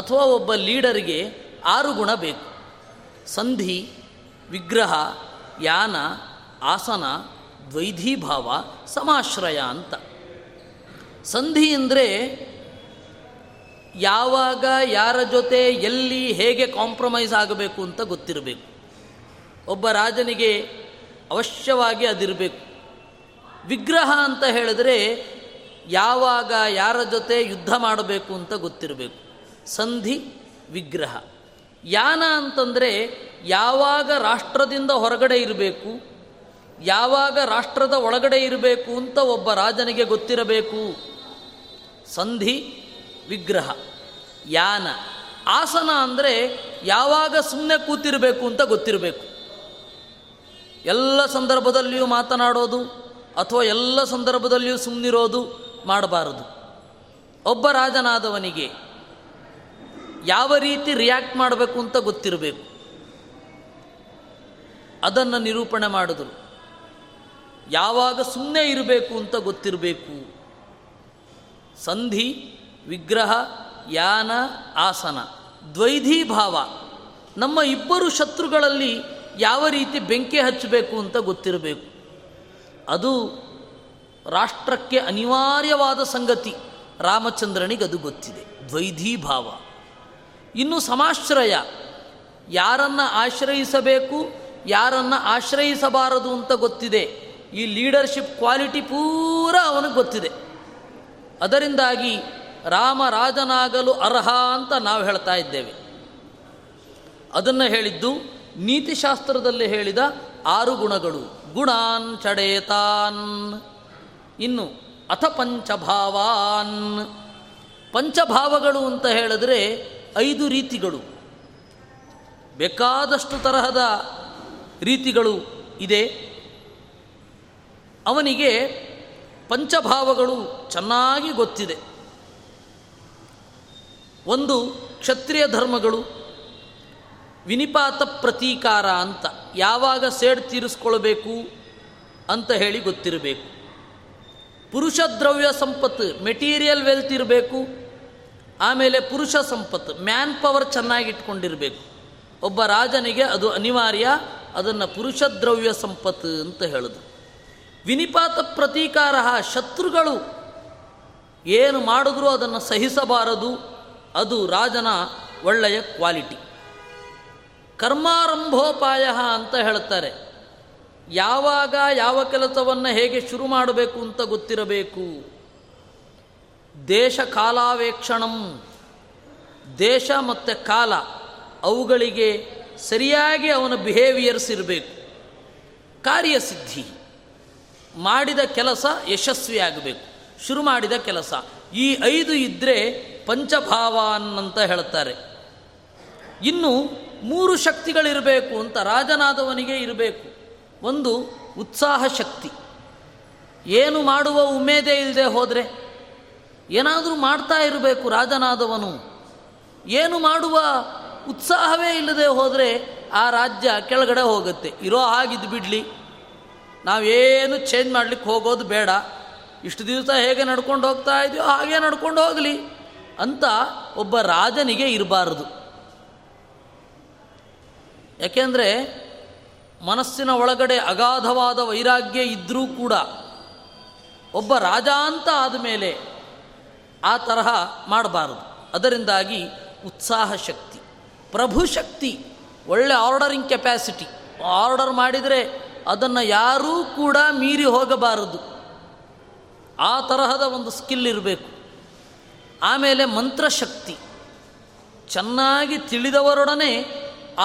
ಅಥವಾ ಒಬ್ಬ ಲೀಡರಿಗೆ 6 ಗುಣ ಬೇಕು. ಸಂಧಿ, ವಿಗ್ರಹ, ಯಾನ, ಆಸನ, ದ್ವೈಧೀಭಾವ, ಸಮಾಶ್ರಯ ಅಂತ. ಸಂಧಿ ಅಂದರೆ ಯಾವಾಗ ಯಾರ ಜೊತೆ ಎಲ್ಲಿ ಹೇಗೆ ಕಾಂಪ್ರಮೈಸ್ ಆಗಬೇಕು ಅಂತ ಗೊತ್ತಿರಬೇಕು. ಒಬ್ಬ ರಾಜನಿಗೆ ಅವಶ್ಯವಾಗಿ ಅದಿರಬೇಕು. ವಿಗ್ರಹ ಅಂತ ಹೇಳಿದ್ರೆ ಯಾವಾಗ ಯಾರ ಜೊತೆ ಯುದ್ಧ ಮಾಡಬೇಕು ಅಂತ ಗೊತ್ತಿರಬೇಕು. ಸಂಧಿ, ವಿಗ್ರಹ. ಯಾನ ಅಂತಂದರೆ ಯಾವಾಗ ರಾಷ್ಟ್ರದಿಂದ ಹೊರಗಡೆ ಇರಬೇಕು, ಯಾವಾಗ ರಾಷ್ಟ್ರದ ಒಳಗಡೆ ಇರಬೇಕು ಅಂತ ಒಬ್ಬ ರಾಜನಿಗೆ ಗೊತ್ತಿರಬೇಕು. ಸಂಧಿ, ವಿಗ್ರಹ, ಯಾನ. ಆಸನ ಅಂದರೆ ಯಾವಾಗ ಸುಮ್ಮನೆ ಕೂತಿರಬೇಕು ಅಂತ ಗೊತ್ತಿರಬೇಕು. ಎಲ್ಲ ಸಂದರ್ಭದಲ್ಲಿಯೂ ಮಾತನಾಡೋದು ಅಥವಾ ಎಲ್ಲ ಸಂದರ್ಭದಲ್ಲಿಯೂ ಸುಮ್ಮನಿರೋದು ಮಾಡಬಾರದು. ಒಬ್ಬ ರಾಜನಾದವನಿಗೆ ಯಾವ ರೀತಿ ರಿಯಾಕ್ಟ್ ಮಾಡಬೇಕು ಅಂತ ಗೊತ್ತಿರಬೇಕು. ಅದನ್ನು ನಿರೂಪಣೆ ಮಾಡಿದ್ರು. ಯಾವಾಗ ಸುಮ್ಮನೆ ಇರಬೇಕು ಅಂತ ಗೊತ್ತಿರಬೇಕು. ಸಂಧಿ, ವಿಗ್ರಹ, ಯಾನ, ಆಸನ, ದ್ವೈಧೀಭಾವ. ನಮ್ಮ ಇಬ್ಬರು ಶತ್ರುಗಳಲ್ಲಿ ಯಾವ ರೀತಿ ಬೆಂಕಿ ಹಚ್ಚಬೇಕು ಅಂತ ಗೊತ್ತಿರಬೇಕು. ಅದು ರಾಷ್ಟ್ರಕ್ಕೆ ಅನಿವಾರ್ಯವಾದ ಸಂಗತಿ. ರಾಮಚಂದ್ರನಿಗೆ ಅದು ಗೊತ್ತಿದೆ, ದ್ವೈಧೀಭಾವ. ಇನ್ನು ಸಮಾಶ್ರಯ, ಯಾರನ್ನು ಆಶ್ರಯಿಸಬೇಕು ಯಾರನ್ನು ಆಶ್ರಯಿಸಬಾರದು ಅಂತ ಗೊತ್ತಿದೆ. ಈ ಲೀಡರ್ಶಿಪ್ ಕ್ವಾಲಿಟಿ ಪೂರ ಅವನಿಗೆ ಗೊತ್ತಿದೆ. ಅದರಿಂದಾಗಿ ರಾಮ ರಾಜನಾಗಲು ಅರ್ಹ ಅಂತ ನಾವು ಹೇಳ್ತಾ ಇದ್ದೇವೆ. ಅದನ್ನು ಹೇಳಿದ್ದು ನೀತಿಶಾಸ್ತ್ರದಲ್ಲಿ ಹೇಳಿದ 6 ಗುಣಗಳು. ಗುಣಾನ್ ಚಡೇತಾನ್. ಇನ್ನು ಅಥ ಪಂಚಭಾವಾನ್. ಪಂಚಭಾವಗಳು ಅಂತ ಹೇಳಿದ್ರೆ 5 ರೀತಿಗಳು, ಬೇಕಾದಷ್ಟು ತರಹದ ರೀತಿಗಳು ಇದೆ. ಅವನಿಗೆ ಪಂಚಭಾವಗಳು ಚೆನ್ನಾಗಿ ಗೊತ್ತಿದೆ. ಒಂದು ಕ್ಷತ್ರಿಯ ಧರ್ಮಗಳು, ವಿನಿಪಾತ ಪ್ರತೀಕಾರ ಅಂತ, ಯಾವಾಗ ಸೇಡು ತೀರಿಸ್ಕೊಳ್ಬೇಕು ಅಂತ ಹೇಳಿ ಗೊತ್ತಿರಬೇಕು. ಪುರುಷ ದ್ರವ್ಯ ಸಂಪತ್ತು, ಮೆಟೀರಿಯಲ್ ವೆಲ್ತ್ ಇರಬೇಕು. ಆಮೇಲೆ ಪುರುಷ ಸಂಪತ್ತು, ಮ್ಯಾನ್ ಪವರ್ ಚೆನ್ನಾಗಿಟ್ಕೊಂಡಿರಬೇಕು. ಒಬ್ಬ ರಾಜನಿಗೆ ಅದು ಅನಿವಾರ್ಯ. ಅದನ್ನು ಪುರುಷ ದ್ರವ್ಯ ಸಂಪತ್ತು ಅಂತ ಹೇಳಿದ್ರು. ವಿನಿಪಾತ ಪ್ರತೀಕಾರ, ಶತ್ರುಗಳು ಏನು ಮಾಡಿದ್ರೂ ಅದನ್ನು ಸಹಿಸಬಾರದು, ಅದು ರಾಜನ ಒಳ್ಳೆಯ ಕ್ವಾಲಿಟಿ. ಕರ್ಮಾರಂಭೋಪಾಯ ಅಂತ ಹೇಳ್ತಾರೆ, ಯಾವಾಗ ಯಾವ ಕೆಲಸವನ್ನು ಹೇಗೆ ಶುರು ಮಾಡಬೇಕು ಅಂತ ಗೊತ್ತಿರಬೇಕು. ದೇಶ ಕಾಲಾವೇಕ್ಷಣಂ, ದೇಶ ಮತ್ತು ಕಾಲ ಅವುಗಳಿಗೆ ಸರಿಯಾಗಿ ಅವನ ಬಿಹೇವಿಯರ್ಸ್ ಇರಬೇಕು. ಕಾರ್ಯಸಿದ್ಧಿ, ಮಾಡಿದ ಕೆಲಸ ಯಶಸ್ವಿಯಾಗಬೇಕು, ಶುರು ಮಾಡಿದ ಕೆಲಸ. ಈ 5 ಇದ್ದರೆ ಪಂಚಭಾವಾನ್ ಅಂತ ಹೇಳ್ತಾರೆ. ಇನ್ನು 3 ಶಕ್ತಿಗಳಿರಬೇಕು ಅಂತ ರಾಜನಾದವನಿಗೆ ಇರಬೇಕು. ಒಂದು ಉತ್ಸಾಹ ಶಕ್ತಿ, ಏನು ಮಾಡುವ ಉಮೇದೇ ಇಲ್ಲದೆ ಹೋದರೆ ಏನಾದರೂ ಮಾಡ್ತಾ ಇರಬೇಕು ರಾಜನಾದವನು. ಏನು ಮಾಡುವ ಉತ್ಸಾಹವೇ ಇಲ್ಲದೆ ಹೋದರೆ ಆ ರಾಜ್ಯ ಕೆಳಗಡೆ ಹೋಗುತ್ತೆ. ಇರೋ ಹಾಗಿದ್ದು ಬಿಡಲಿ, ನಾವೇನು ಚೇಂಜ್ ಮಾಡಲಿಕ್ಕೆ ಹೋಗೋದು ಬೇಡ, ಇಷ್ಟು ದಿವಸ ಹೇಗೆ ನಡ್ಕೊಂಡು ಹೋಗ್ತಾ ಇದೆಯೋ ಹಾಗೆ ನಡ್ಕೊಂಡು ಹೋಗಲಿ ಅಂತ ಒಬ್ಬ ರಾಜನಿಗೆ ಇರಬಾರದು. ಯಾಕೆಂದರೆ ಮನಸ್ಸಿನ ಒಳಗಡೆ ಅಗಾಧವಾದ ವೈರಾಗ್ಯ ಇದ್ದರೂ ಕೂಡ ಒಬ್ಬ ರಾಜ ಅಂತ ಆದಮೇಲೆ ಆ ತರಹ ಮಾಡಬಾರದು. ಅದರಿಂದಾಗಿ ಉತ್ಸಾಹ ಶಕ್ತಿ, ಪ್ರಭುಶಕ್ತಿ, ಒಳ್ಳೆ ಆರ್ಡರಿಂಗ್ ಕೆಪ್ಯಾಸಿಟಿ. ಆರ್ಡರ್ ಮಾಡಿದರೆ ಅದನ್ನು ಯಾರೂ ಕೂಡ ಮೀರಿ ಹೋಗಬಾರದು, ಆ ತರಹದ ಒಂದು ಸ್ಕಿಲ್ ಇರಬೇಕು. ಆಮೇಲೆ ಮಂತ್ರಶಕ್ತಿ, ಚೆನ್ನಾಗಿ ತಿಳಿದವರೊಡನೆ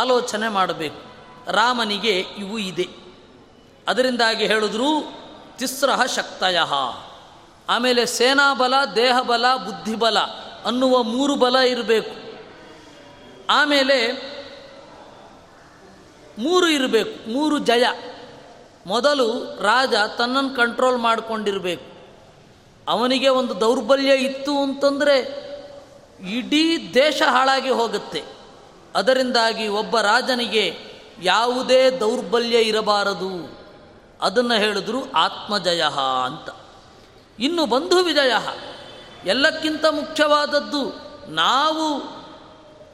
ಆಲೋಚನೆ ಮಾಡಬೇಕು. ರಾಮನಿಗೆ ಇವು ಇದೆ. ಅದರಿಂದಾಗಿ ಹೇಳಿದ್ರು ತಿಸ್ರಹ ಶಕ್ತಯಃ. ಆಮೇಲೆ ಸೇನಾಬಲ, ದೇಹಬಲ, ಬುದ್ಧಿಬಲ ಅನ್ನುವ 3 ಬಲ ಇರಬೇಕು. ಆಮೇಲೆ 3 ಇರಬೇಕು, 3 ಜಯ. ಮೊದಲು ರಾಜ ತನ್ನನ್ನು ಕಂಟ್ರೋಲ್ ಮಾಡಿಕೊಂಡಿರಬೇಕು. ಅವನಿಗೆ ಒಂದು ದೌರ್ಬಲ್ಯ ಇತ್ತು ಅಂತಂದರೆ ಇಡೀ ದೇಶ ಹಾಳಾಗಿ ಹೋಗುತ್ತೆ. ಅದರಿಂದಾಗಿ ಒಬ್ಬ ರಾಜನಿಗೆ ಯಾವುದೇ ದೌರ್ಬಲ್ಯ ಇರಬಾರದು. ಅದನ್ನು ಹೇಳಿದ್ರು ಆತ್ಮಜಯ ಅಂತ. ಇನ್ನು ಬಂಧು ವಿಜಯ, ಎಲ್ಲಕ್ಕಿಂತ ಮುಖ್ಯವಾದದ್ದು ನಾವು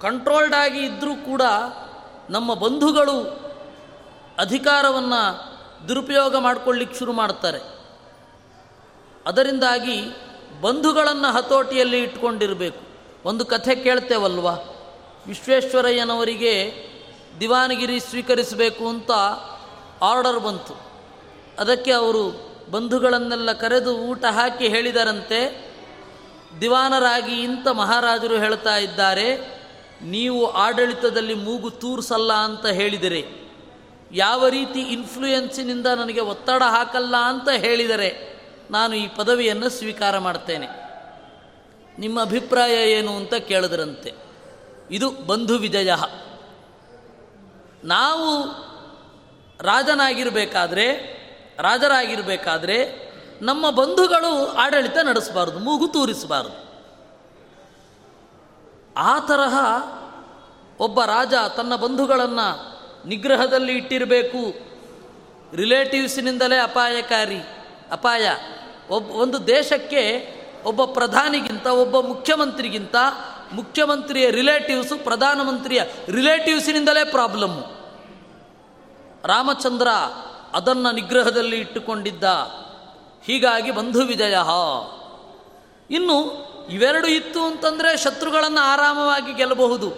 ಕಂಟ್ರೋಲ್ಡ್ ಆಗಿ ಇದ್ದರೂ ಕೂಡ ನಮ್ಮ ಬಂಧುಗಳು ಅಧಿಕಾರವನ್ನು ದುರುಪಯೋಗ ಮಾಡಿಕೊಳ್ಳಿಕ್ಕೆ ಶುರು ಮಾಡ್ತಾರೆ. ಅದರಿಂದಾಗಿ ಬಂಧುಗಳನ್ನು ಹತೋಟಿಯಲ್ಲಿ ಇಟ್ಕೊಂಡಿರಬೇಕು. ಒಂದು ಕಥೆ ಕೇಳ್ತೇವಲ್ವ, ವಿಶ್ವೇಶ್ವರಯ್ಯನವರಿಗೆ ದಿವಾನಗಿರಿ ಸ್ವೀಕರಿಸಬೇಕು ಅಂತ ಆರ್ಡರ್ ಬಂತು. ಅದಕ್ಕೆ ಅವರು ಬಂಧುಗಳನ್ನೆಲ್ಲ ಕರೆದು ಊಟ ಹಾಕಿ ಹೇಳಿದರಂತೆ, ದಿವಾನರಾಗಿ ಇಂಥ ಮಹಾರಾಜರು ಹೇಳ್ತಾ ಇದ್ದಾರೆ, ನೀವು ಆಡಳಿತದಲ್ಲಿ ಮೂಗು ತೂರಿಸಲ್ಲ ಅಂತ ಹೇಳಿದರೆ, ಯಾವ ರೀತಿ ಇನ್ಫ್ಲೂಯೆನ್ಸಿನಿಂದ ನನಗೆ ಒತ್ತಡ ಹಾಕಲ್ಲ ಅಂತ ಹೇಳಿದರೆ ನಾನು ಈ ಪದವಿಯನ್ನು ಸ್ವೀಕಾರ ಮಾಡ್ತೇನೆ, ನಿಮ್ಮ ಅಭಿಪ್ರಾಯ ಏನು ಅಂತ ಕೇಳಿದ್ರಂತೆ. ಇದು ಬಂಧು ವಿಜಯ. ನಾವು ರಾಜರಾಗಿರಬೇಕಾದ್ರೆ ನಮ್ಮ ಬಂಧುಗಳು ಆಡಳಿತ ನಡೆಸಬಾರ್ದು, ಮೂಗು ತೂರಿಸಬಾರ್ದು. ಆ ತರಹ ಒಬ್ಬ ರಾಜ ತನ್ನ ಬಂಧುಗಳನ್ನು ನಿಗ್ರಹದಲ್ಲಿ ಇಟ್ಟಿರಬೇಕು. ರಿಲೇಟಿವ್ಸಿನಿಂದಲೇ ಅಪಾಯ. ಒಂದು ದೇಶಕ್ಕೆ ಒಬ್ಬ ಪ್ರಧಾನಿಗಿಂತ, ಒಬ್ಬ ಮುಖ್ಯಮಂತ್ರಿಗಿಂತ, ಮುಖ್ಯಮಂತ್ರಿಯ ರಿಲೇಟಿವ್ಸು ಪ್ರಧಾನಮಂತ್ರಿಯ ರಿಲೇಟಿವ್ಸಿನಿಂದಲೇ ಪ್ರಾಬ್ಲಮ್ಮು. ರಾಮಚಂದ್ರ ಅದನ್ನು ನಿಗ್ರಹದಲ್ಲಿ ಇಟ್ಟುಕೊಂಡಿದ್ದ. ಹೀಗಾಗಿ ಬಂಧು ವಿಜಯ. ಇನ್ನು ಇವೆರಡು ಇತ್ತು ಅಂತಂದರೆ ಶತ್ರುಗಳನ್ನು ಆರಾಮವಾಗಿ ಗೆಲ್ಲಬಹುದು.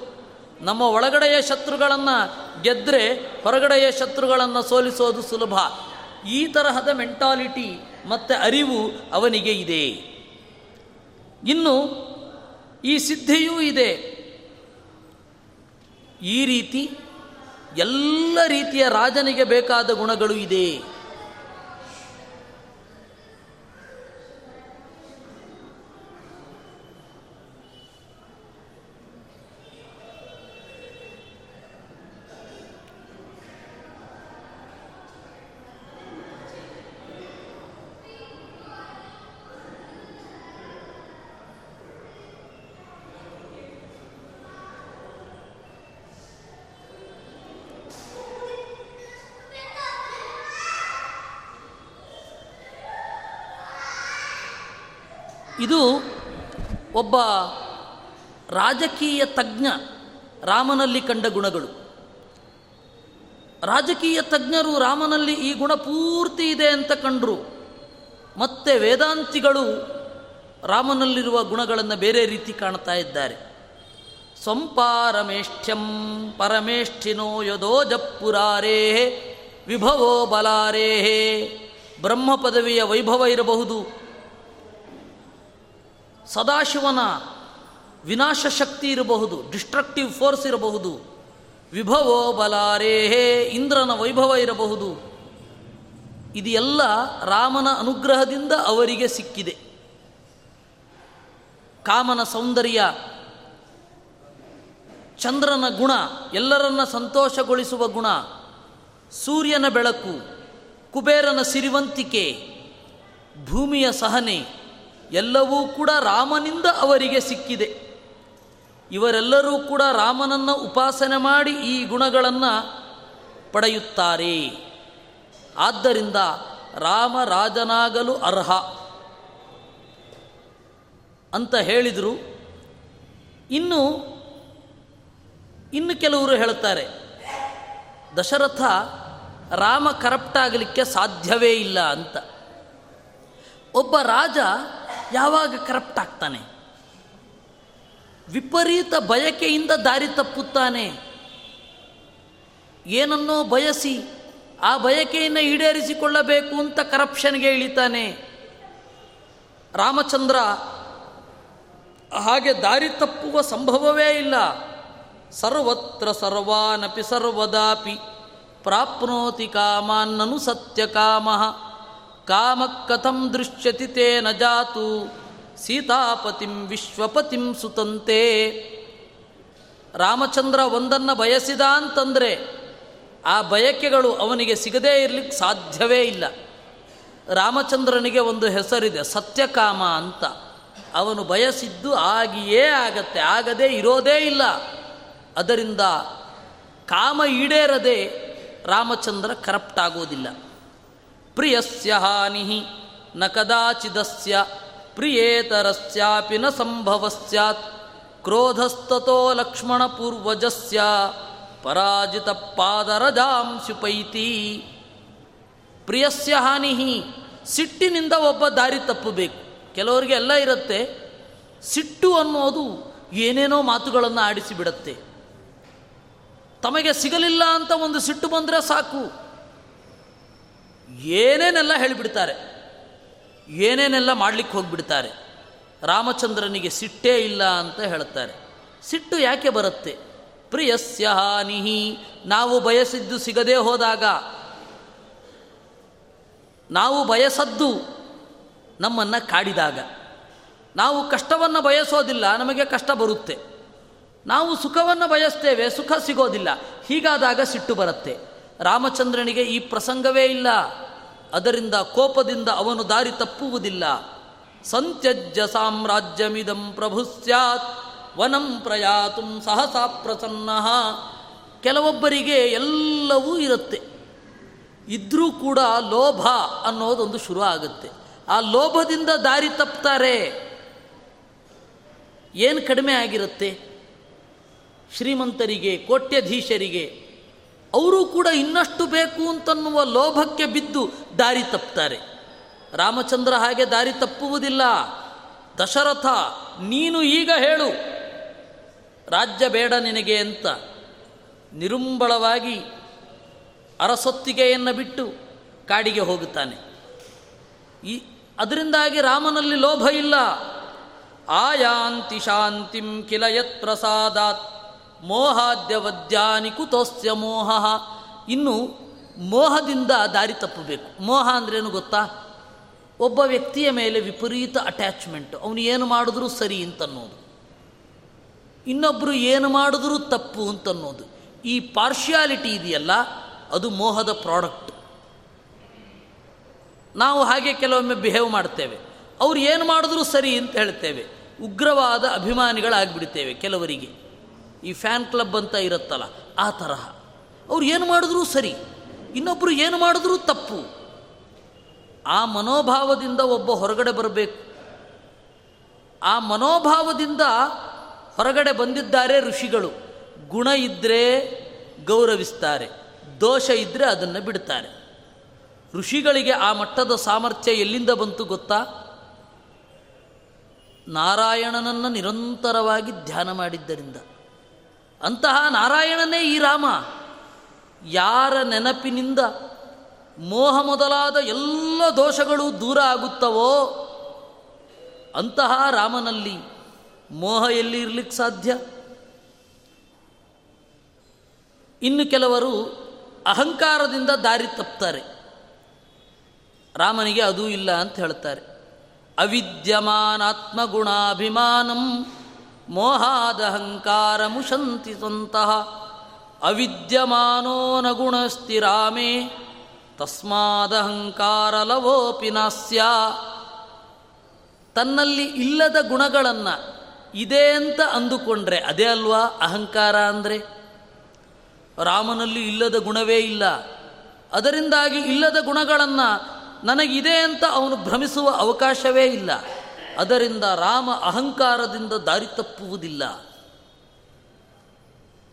ನಮ್ಮ ಒಳಗಡೆಯ ಶತ್ರುಗಳನ್ನು ಗೆದ್ದರೆ ಹೊರಗಡೆಯ ಶತ್ರುಗಳನ್ನು ಸೋಲಿಸೋದು ಸುಲಭ. ಈ ತರಹದ ಮೆಂಟಾಲಿಟಿ ಮತ್ತು ಅರಿವು ಅವನಿಗೆ ಇದೆ. ಇನ್ನು ಈ ಸಿದ್ಧಿಯೂ ಇದೆ. ಈ ರೀತಿ ಎಲ್ಲ ರೀತಿಯ ರಾಜನಿಗೆ ಬೇಕಾದ ಗುಣಗಳು ಇದೆ. ಇದು ಒಬ್ಬ ರಾಜಕೀಯ ತಜ್ಞ ರಾಮನಲ್ಲಿ ಕಂಡ ಗುಣಗಳು. ರಾಜಕೀಯ ತಜ್ಞರು ರಾಮನಲ್ಲಿ ಈ ಗುಣ ಪೂರ್ತಿ ಇದೆ ಅಂತ ಕಂಡರು. ಮತ್ತೆ ವೇದಾಂತಿಗಳು ರಾಮನಲ್ಲಿರುವ ಗುಣಗಳನ್ನು ಬೇರೆ ರೀತಿ ಕಾಣ್ತಾ ಇದ್ದಾರೆ. ಸಂಪಾರಮೇಷ್ಠ್ಯಂ ಪರಮೇಷ್ಠಿನೋ ಯದೋ ಜಪ್ಪುರಾರೇ ವಿಭವೋ ಬಲಾರೇ. ಬ್ರಹ್ಮ ಪದವಿಯ ವೈಭವ ಇರಬಹುದು, ಸದಾಶಿವನ ವಿನಾಶ ಶಕ್ತಿ ಇರಬಹುದು, ಡಿಸ್ಟ್ರಕ್ಟಿವ್ ಫೋರ್ಸ್ ಇರಬಹುದು, ವಿಭವೋ ಬಲಾರೇಹೇ ಇಂದ್ರನ ವೈಭವ ಇರಬಹುದು. ಇದೆಲ್ಲ ರಾಮನ ಅನುಗ್ರಹದಿಂದ ಅವರಿಗೆ ಸಿಕ್ಕಿದೆ. ಕಾಮನ ಸೌಂದರ್ಯ, ಚಂದ್ರನ ಗುಣ, ಎಲ್ಲರನ್ನ ಸಂತೋಷಗೊಳಿಸುವ ಗುಣ, ಸೂರ್ಯನ ಬೆಳಕು, ಕುಬೇರನ ಸಿರಿವಂತಿಕೆ, ಭೂಮಿಯ ಸಹನೆ ಎಲ್ಲವೂ ಕೂಡ ರಾಮನಿಂದ ಅವರಿಗೆ ಸಿಕ್ಕಿದೆ. ಇವರೆಲ್ಲರೂ ಕೂಡ ರಾಮನನ್ನು ಉಪಾಸನೆ ಮಾಡಿ ಈ ಗುಣಗಳನ್ನು ಪಡೆಯುತ್ತಾರೆ. ಆದ್ದರಿಂದ ರಾಮ ರಾಜನಾಗಲು ಅರ್ಹ ಅಂತ ಹೇಳಿದರು. ಇನ್ನು ಕೆಲವರು ಹೇಳ್ತಾರೆ, ದಶರಥ ರಾಮ ಕರಪ್ಟ್ ಆಗಲಿಕ್ಕೆ ಸಾಧ್ಯವೇ ಇಲ್ಲ ಅಂತ. ಒಬ್ಬ ರಾಜ ಯಾವಾಗ ಕರಪ್ಟ್ ಆಗ್ತಾನೆ? ವಿಪರೀತ ಬಯಕೆಯಿಂದ ದಾರಿ ತಪ್ಪುತ್ತಾನೆ. ಏನನ್ನೋ ಬಯಸಿ ಆ ಬಯಕೆಯನ್ನು ಈಡೇರಿಸಿಕೊಳ್ಳಬೇಕು ಅಂತ ಕರಪ್ಷನ್ಗೆ ಇಳಿತಾನೆ. ರಾಮಚಂದ್ರ ಹಾಗೆ ದಾರಿ ತಪ್ಪುವ ಸಂಭವವೇ ಇಲ್ಲ. ಸರ್ವತ್ರ ಸರ್ವಾನಪಿ ಸರ್ವದಾಪಿ ಪ್ರಾಪ್ನೋತಿ ಕಾಮಾನ್ನನು ಸತ್ಯ ಕಾಮಃ ಕಾಮ ಕಥಂ ದೃಶ್ಯತಿ ತೇನ ಜಾತು ಸೀತಾಪತಿಂ ವಿಶ್ವಪತಿಂ ಸುತಂತೆ. ರಾಮಚಂದ್ರ ಒಂದನ್ನು ಬಯಸಿದ ಅಂತಂದರೆ ಆ ಬಯಕೆಗಳು ಅವನಿಗೆ ಸಿಗದೇ ಇರಲಿಕ್ಕೆ ಸಾಧ್ಯವೇ ಇಲ್ಲ. ರಾಮಚಂದ್ರನಿಗೆ ಒಂದು ಹೆಸರಿದೆ, ಸತ್ಯಕಾಮ ಅಂತ. ಅವನು ಬಯಸಿದ್ದು ಆಗಿಯೇ ಆಗತ್ತೆ, ಆಗದೇ ಇರೋದೇ ಇಲ್ಲ. ಅದರಿಂದ ಕಾಮ ಈಡೇರದೆ ರಾಮಚಂದ್ರ ಕರಪ್ಟ್ ಆಗೋದಿಲ್ಲ. ಪ್ರಿಯಸ್ಯ ಹಾನಿಹಿ ನ ಕದಾಚಿದಸ್ಯ ಪ್ರಿಯೇತರಸ್ಯಾಪಿ ನ ಸಂಭವಸ್ಯಾತ್ ಕ್ರೋಧಸ್ತತೋ ಲಕ್ಷ್ಮಣ ಪೂರ್ವಜಸ್ಯ ಪರಾಜಿತ ಪಾದರಜಾಂಶುಪೈತಿ. ಪ್ರಿಯಸ್ಯ ಹಾನಿಹಿ, ಸಿಟ್ಟಿನಿಂದ ಒಬ್ಬ ದಾರಿ ತಪ್ಪಬೇಕು. ಕೆಲವರಿಗೆ ಎಲ್ಲ ಇರುತ್ತೆ, ಸಿಟ್ಟು ಅನ್ನೋದು ಏನೇನೋ ಮಾತುಗಳನ್ನು ಆಡಿಸಿಬಿಡತ್ತೆ. ತಮಗೆ ಸಿಗಲಿಲ್ಲ ಅಂತ ಒಂದು ಸಿಟ್ಟು ಬಂದರೆ ಸಾಕು, ಏನೇನೆಲ್ಲ ಹೇಳಿಬಿಡ್ತಾರೆ, ಏನೇನೆಲ್ಲ ಮಾಡಲಿಕ್ಕೆ ಹೋಗಿಬಿಡ್ತಾರೆ. ರಾಮಚಂದ್ರನಿಗೆ ಸಿಟ್ಟೇ ಇಲ್ಲ ಅಂತ ಹೇಳ್ತಾರೆ. ಸಿಟ್ಟು ಯಾಕೆ ಬರುತ್ತೆ? ಪ್ರಿಯಸ್ಯ ಹಾನಿಹಿ, ನಾವು ಬಯಸಿದ್ದು ಸಿಗದೆ ಹೋದಾಗ, ನಾವು ಬಯಸದ್ದು ನಮ್ಮನ್ನು ಕಾಡಿದಾಗ. ನಾವು ಕಷ್ಟವನ್ನು ಬಯಸೋದಿಲ್ಲ, ನಮಗೆ ಕಷ್ಟ ಬರುತ್ತೆ. ನಾವು ಸುಖವನ್ನು ಬಯಸ್ತೇವೆ, ಸುಖ ಸಿಗೋದಿಲ್ಲ. ಹೀಗಾದಾಗ ಸಿಟ್ಟು ಬರುತ್ತೆ. ರಾಮಚಂದ್ರನಿಗೆ ಈ ಪ್ರಸಂಗವೇ ಇಲ್ಲ. ಅದರಿಂದ ಕೋಪದಿಂದ ಅವನು ದಾರಿ ತಪ್ಪುವುದಿಲ್ಲ. ಸಂತ್ಯಜ್ಯ ಸಾಮ್ರಾಜ್ಯಮಿದಂ ಪ್ರಭು ಸ್ಯಾತ್ ವನಂ ಪ್ರಯಾತುಂ ಸಹಸಾ ಪ್ರಸನ್ನಃ. ಕೆಲವೊಬ್ಬರಿಗೆ ಎಲ್ಲವೂ ಇರುತ್ತೆ, ಇದ್ರೂ ಕೂಡ ಲೋಭ ಅನ್ನೋದೊಂದು ಶುರು ಆಗುತ್ತೆ. ಆ ಲೋಭದಿಂದ ದಾರಿ ತಪ್ಪುತ್ತಾರೆ. ಏನು ಕಡಿಮೆ ಆಗಿರುತ್ತೆ? ಶ್ರೀಮಂತರಿಗೆ, ಕೋಟ್ಯಧೀಶರಿಗೆ ಅವರೂ ಕೂಡ ಇನ್ನಷ್ಟು ಬೇಕು ಅಂತನ್ನುವ ಲೋಭಕ್ಕೆ ಬಿದ್ದು ದಾರಿ ತಪ್ಪುತ್ತಾರೆ. ರಾಮಚಂದ್ರ ಹಾಗೆ ದಾರಿ ತಪ್ಪುವುದಿಲ್ಲ. ದಶರಥ, ನೀನು ಈಗ ಹೇಳು, ರಾಜ್ಯ ಬೇಡ ನಿನಗೆ ಅಂತ ನಿರುಂಬಳವಾಗಿ ಅರಸೊತ್ತಿಗೆಯನ್ನು ಬಿಟ್ಟು ಕಾಡಿಗೆ ಹೋಗುತ್ತಾನೆ. ಈ ಅದರಿಂದಾಗಿ ರಾಮನಲ್ಲಿ ಲೋಭ ಇಲ್ಲ. ಆಯಾಂತಿ ಶಾಂತಿಂ ಕಿಲ ಯತ್ ಪ್ರಸಾದಾತ್ ಮೋಹಾದ್ಯವದ್ಯಾನಿ ಕುತೋಸ್ತ್ಯ ಮೋಹ. ಇನ್ನು ಮೋಹದಿಂದ ದಾರಿ ತಪ್ಪಬೇಕು. ಮೋಹ ಅಂದ್ರೇನು ಗೊತ್ತಾ? ಒಬ್ಬ ವ್ಯಕ್ತಿಯ ಮೇಲೆ ವಿಪರೀತ ಅಟ್ಯಾಚ್ಮೆಂಟ್, ಅವನು ಏನು ಮಾಡಿದ್ರೂ ಸರಿ ಅಂತನ್ನೋದು, ಇನ್ನೊಬ್ಬರು ಏನು ಮಾಡಿದ್ರೂ ತಪ್ಪು ಅಂತನ್ನೋದು. ಈ ಪಾರ್ಷಿಯಾಲಿಟಿ ಇದೆಯಲ್ಲ, ಅದು ಮೋಹದ ಪ್ರಾಡಕ್ಟ್. ನಾವು ಹಾಗೆ ಕೆಲವೊಮ್ಮೆ ಬಿಹೇವ್ ಮಾಡ್ತೇವೆ, ಅವ್ರು ಏನು ಮಾಡಿದ್ರೂ ಸರಿ ಅಂತ ಹೇಳ್ತೇವೆ, ಉಗ್ರವಾದ ಅಭಿಮಾನಿಗಳಾಗ್ಬಿಡ್ತೇವೆ. ಕೆಲವರಿಗೆ ಈ ಫ್ಯಾನ್ ಕ್ಲಬ್ ಅಂತ ಇರುತ್ತಲ್ಲ, ಆ ತರಹ. ಅವ್ರು ಏನು ಮಾಡಿದ್ರೂ ಸರಿ, ಇನ್ನೊಬ್ಬರು ಏನು ಮಾಡಿದ್ರೂ ತಪ್ಪು. ಆ ಮನೋಭಾವದಿಂದ ಒಬ್ಬ ಹೊರಗಡೆ ಬರಬೇಕು. ಆ ಮನೋಭಾವದಿಂದ ಹೊರಗಡೆ ಬಂದಿದ್ದಾರೆ ಋಷಿಗಳು. ಗುಣ ಇದ್ದರೆ ಗೌರವಿಸ್ತಾರೆ, ದೋಷ ಇದ್ದರೆ ಅದನ್ನು ಬಿಡ್ತಾರೆ. ಋಷಿಗಳಿಗೆ ಆ ಮಟ್ಟದ ಸಾಮರ್ಥ್ಯ ಎಲ್ಲಿಂದ ಬಂತು ಗೊತ್ತಾ? ನಾರಾಯಣನನ್ನು ನಿರಂತರವಾಗಿ ಧ್ಯಾನ ಮಾಡಿದ್ದರಿಂದ. ಅಂತಹ ನಾರಾಯಣನೇ ಈ ರಾಮ. ಯಾರ ನೆನಪಿನಿಂದ ಮೋಹ ಮೊದಲಾದ ಎಲ್ಲ ದೋಷಗಳು ದೂರ ಆಗುತ್ತವೋ ಅಂತಹ ರಾಮನಲ್ಲಿ ಮೋಹ ಎಲ್ಲಿ ಇರಲಿಕ್ಕೆ ಸಾಧ್ಯ? ಇನ್ನು ಕೆಲವರು ಅಹಂಕಾರದಿಂದ ದಾರಿ ತಪ್ಪುತ್ತಾರೆ. ರಾಮನಿಗೆ ಅದೂ ಇಲ್ಲ ಅಂತ ಹೇಳ್ತಾರೆ. ಅವಿದ್ಯಮಾನಾತ್ಮಗುಣಾಭಿಮಾನಂ ಮೋಹಾದಹಂಕಾರ ಮುಶಂತಿಸಂತಹ ಅವಿದ್ಯಮಾನೋ ನಗುಣಸ್ತಿ ರಾಮೇ ತಸ್ಮಾದಹಂಕಾರ ಲವೋಪಿನಾಸ್ಯ. ತನ್ನಲ್ಲಿ ಇಲ್ಲದ ಗುಣಗಳನ್ನು ಇದೇ ಅಂತ ಅಂದುಕೊಂಡ್ರೆ, ಅದೇ ಅಲ್ವಾ ಅಹಂಕಾರ ಅಂದರೆ? ರಾಮನಲ್ಲಿ ಇಲ್ಲದ ಗುಣವೇ ಇಲ್ಲ. ಅದರಿಂದಾಗಿ ಇಲ್ಲದ ಗುಣಗಳನ್ನು ನನಗಿದೆ ಅಂತ ಅವನು ಭ್ರಮಿಸುವ ಅವಕಾಶವೇ ಇಲ್ಲ. ಅದರಿಂದ ರಾಮ ಅಹಂಕಾರದಿಂದ ದಾರಿ ತಪ್ಪುವುದಿಲ್ಲ.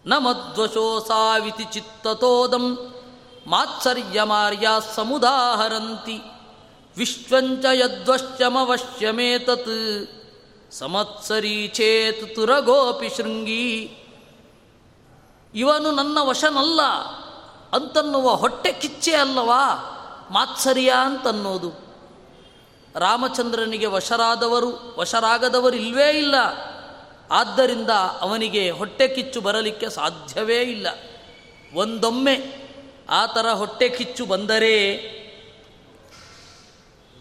ನ ಮಧ್ವಶೋ ಸಾವಿತಿ ಚಿತ್ತತೋದಂ ಮಾತ್ಸರ್ಯ ಮಾರ್ಯ ಸಮುದಾಹರಂತಿ ವಿಶ್ವಂಚ ಯದ್ವಶ್ಚಮವಶ್ಯಮೇತತ್ ಸಮತ್ಸರಿ ಚೇತ್ ತುರಗೋಪಿ ಶೃಂಗಿ. ಇವನು ನನ್ನ ವಶನಲ್ಲ ಅಂತನ್ನುವ ಹೊಟ್ಟೆ ಕಿಚ್ಚೆ ಅಲ್ಲವಾ ಮಾತ್ಸರ್ಯ ಅಂತನ್ನೋದು. ರಾಮಚಂದ್ರನಿಗೆ ವಶರಾಗದವರಿಲ್ವೇ ಇಲ್ಲ. ಆದ್ದರಿಂದ ಅವನಿಗೆ ಹೊಟ್ಟೆ ಕಿಚ್ಚು ಬರಲಿಕ್ಕೆ ಸಾಧ್ಯವೇ ಇಲ್ಲ. ಒಂದೊಮ್ಮೆ ಆ ಥರ ಹೊಟ್ಟೆ ಕಿಚ್ಚು ಬಂದರೆ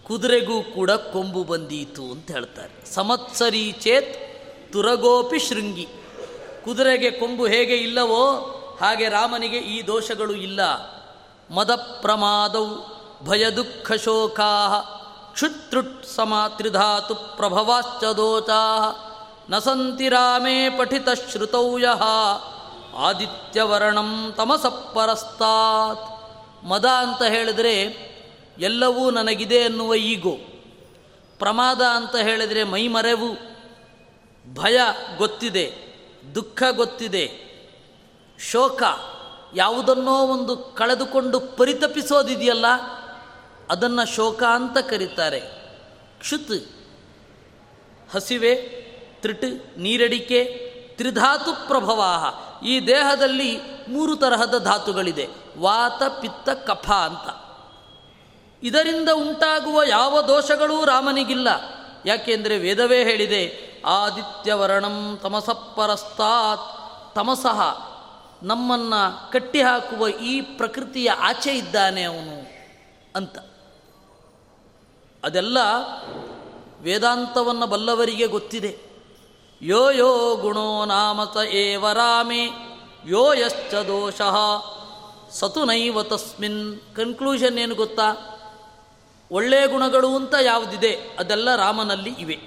ಕುದುರೆಗೂ ಕೂಡ ಕೊಂಬು ಬಂದೀತು ಅಂತ ಹೇಳ್ತಾರೆ. ಸಮತ್ಸರಿ ಚೇತ್ ತುರಗೋಪಿ ಶೃಂಗಿ. ಕುದುರೆಗೆ ಕೊಂಬು ಹೇಗೆ ಇಲ್ಲವೋ ಹಾಗೆ ರಾಮನಿಗೆ ಈ ದೋಷಗಳು ಇಲ್ಲ. ಮದ ಪ್ರಮಾದೌ ಭಯ ದುಃಖ ಶೋಕಾ ಕ್ಷುತ್ರುಟ್ ಸಮಾತ್ರಿಧಾತು ಪ್ರಭವಾಶ್ಚ ದೋಚಾ ನಸಂತಿ ರಾಮೇ ಪಠಿತ ಶ್ರುತೌ ಯಹ ಆದಿತ್ಯವರ್ಣಂ ತಮಸ ಪರಸ್ತಾತ್. ಮದ ಅಂತ ಹೇಳಿದರೆ ಎಲ್ಲವೂ ನನಗಿದೆ ಎನ್ನುವ ಈಗೋ, ಪ್ರಮಾದ ಅಂತ ಹೇಳಿದರೆ ಮೈಮರೆವು, ಭಯ ಗೊತ್ತಿದೆ, ದುಃಖ ಗೊತ್ತಿದೆ, ಶೋಕ ಯಾವುದನ್ನೋ ಒಂದು ಕಳೆದುಕೊಂಡು ಪರಿತಪಿಸೋದಿದೆಯಲ್ಲ ಅದನ್ನು ಶೋಕ ಅಂತ ಕರೀತಾರೆ. ಕ್ಷುತ್ ಹಸಿವೆ, ತ್ರಿಟ್ ನೀರಡಿಕೆ, ತ್ರಿಧಾತು ಪ್ರಭವಾಹ. ಈ ದೇಹದಲ್ಲಿ ಮೂರು ತರಹದ ಧಾತುಗಳಿದೆ, ವಾತ ಪಿತ್ತ ಕಫ ಅಂತ. ಇದರಿಂದ ಉಂಟಾಗುವ ಯಾವ ದೋಷಗಳೂ ರಾಮನಿಗಿಲ್ಲ. ಯಾಕೆಂದರೆ ವೇದವೇ ಹೇಳಿದೆ, ಆದಿತ್ಯವರ್ಣಂ ತಮಸ ಪರಸ್ತಾತ್. ತಮಸಃ ನಮ್ಮನ್ನು ಕಟ್ಟಿಹಾಕುವ ಈ ಪ್ರಕೃತಿಯ ಆಚೆ ಇದ್ದಾನೆ ಅವನು ಅಂತ. ಅದೆಲ್ಲ ವೇದಾಂತವನ್ನು ಬಲ್ಲವರಿಗೆ ಗೊತ್ತಿದೆ. ಯೋ ಯೋ ಗುಣೋ ನಾಮತ ಏವ ರಾಮೇ ಯೋ ಯಶ್ಚ ದೋಷಃ ಸತು ನೈವ ತಸ್ಮಿನ್. ಕನ್ಕ್ಲೂಷನ್ ಏನು ಗೊತ್ತಾ? ಒಳ್ಳೆಯ ಗುಣಗಳು ಅಂತ ಯಾವುದಿದೆ ಅದೆಲ್ಲ ರಾಮನಲ್ಲಿ ಇವೆ.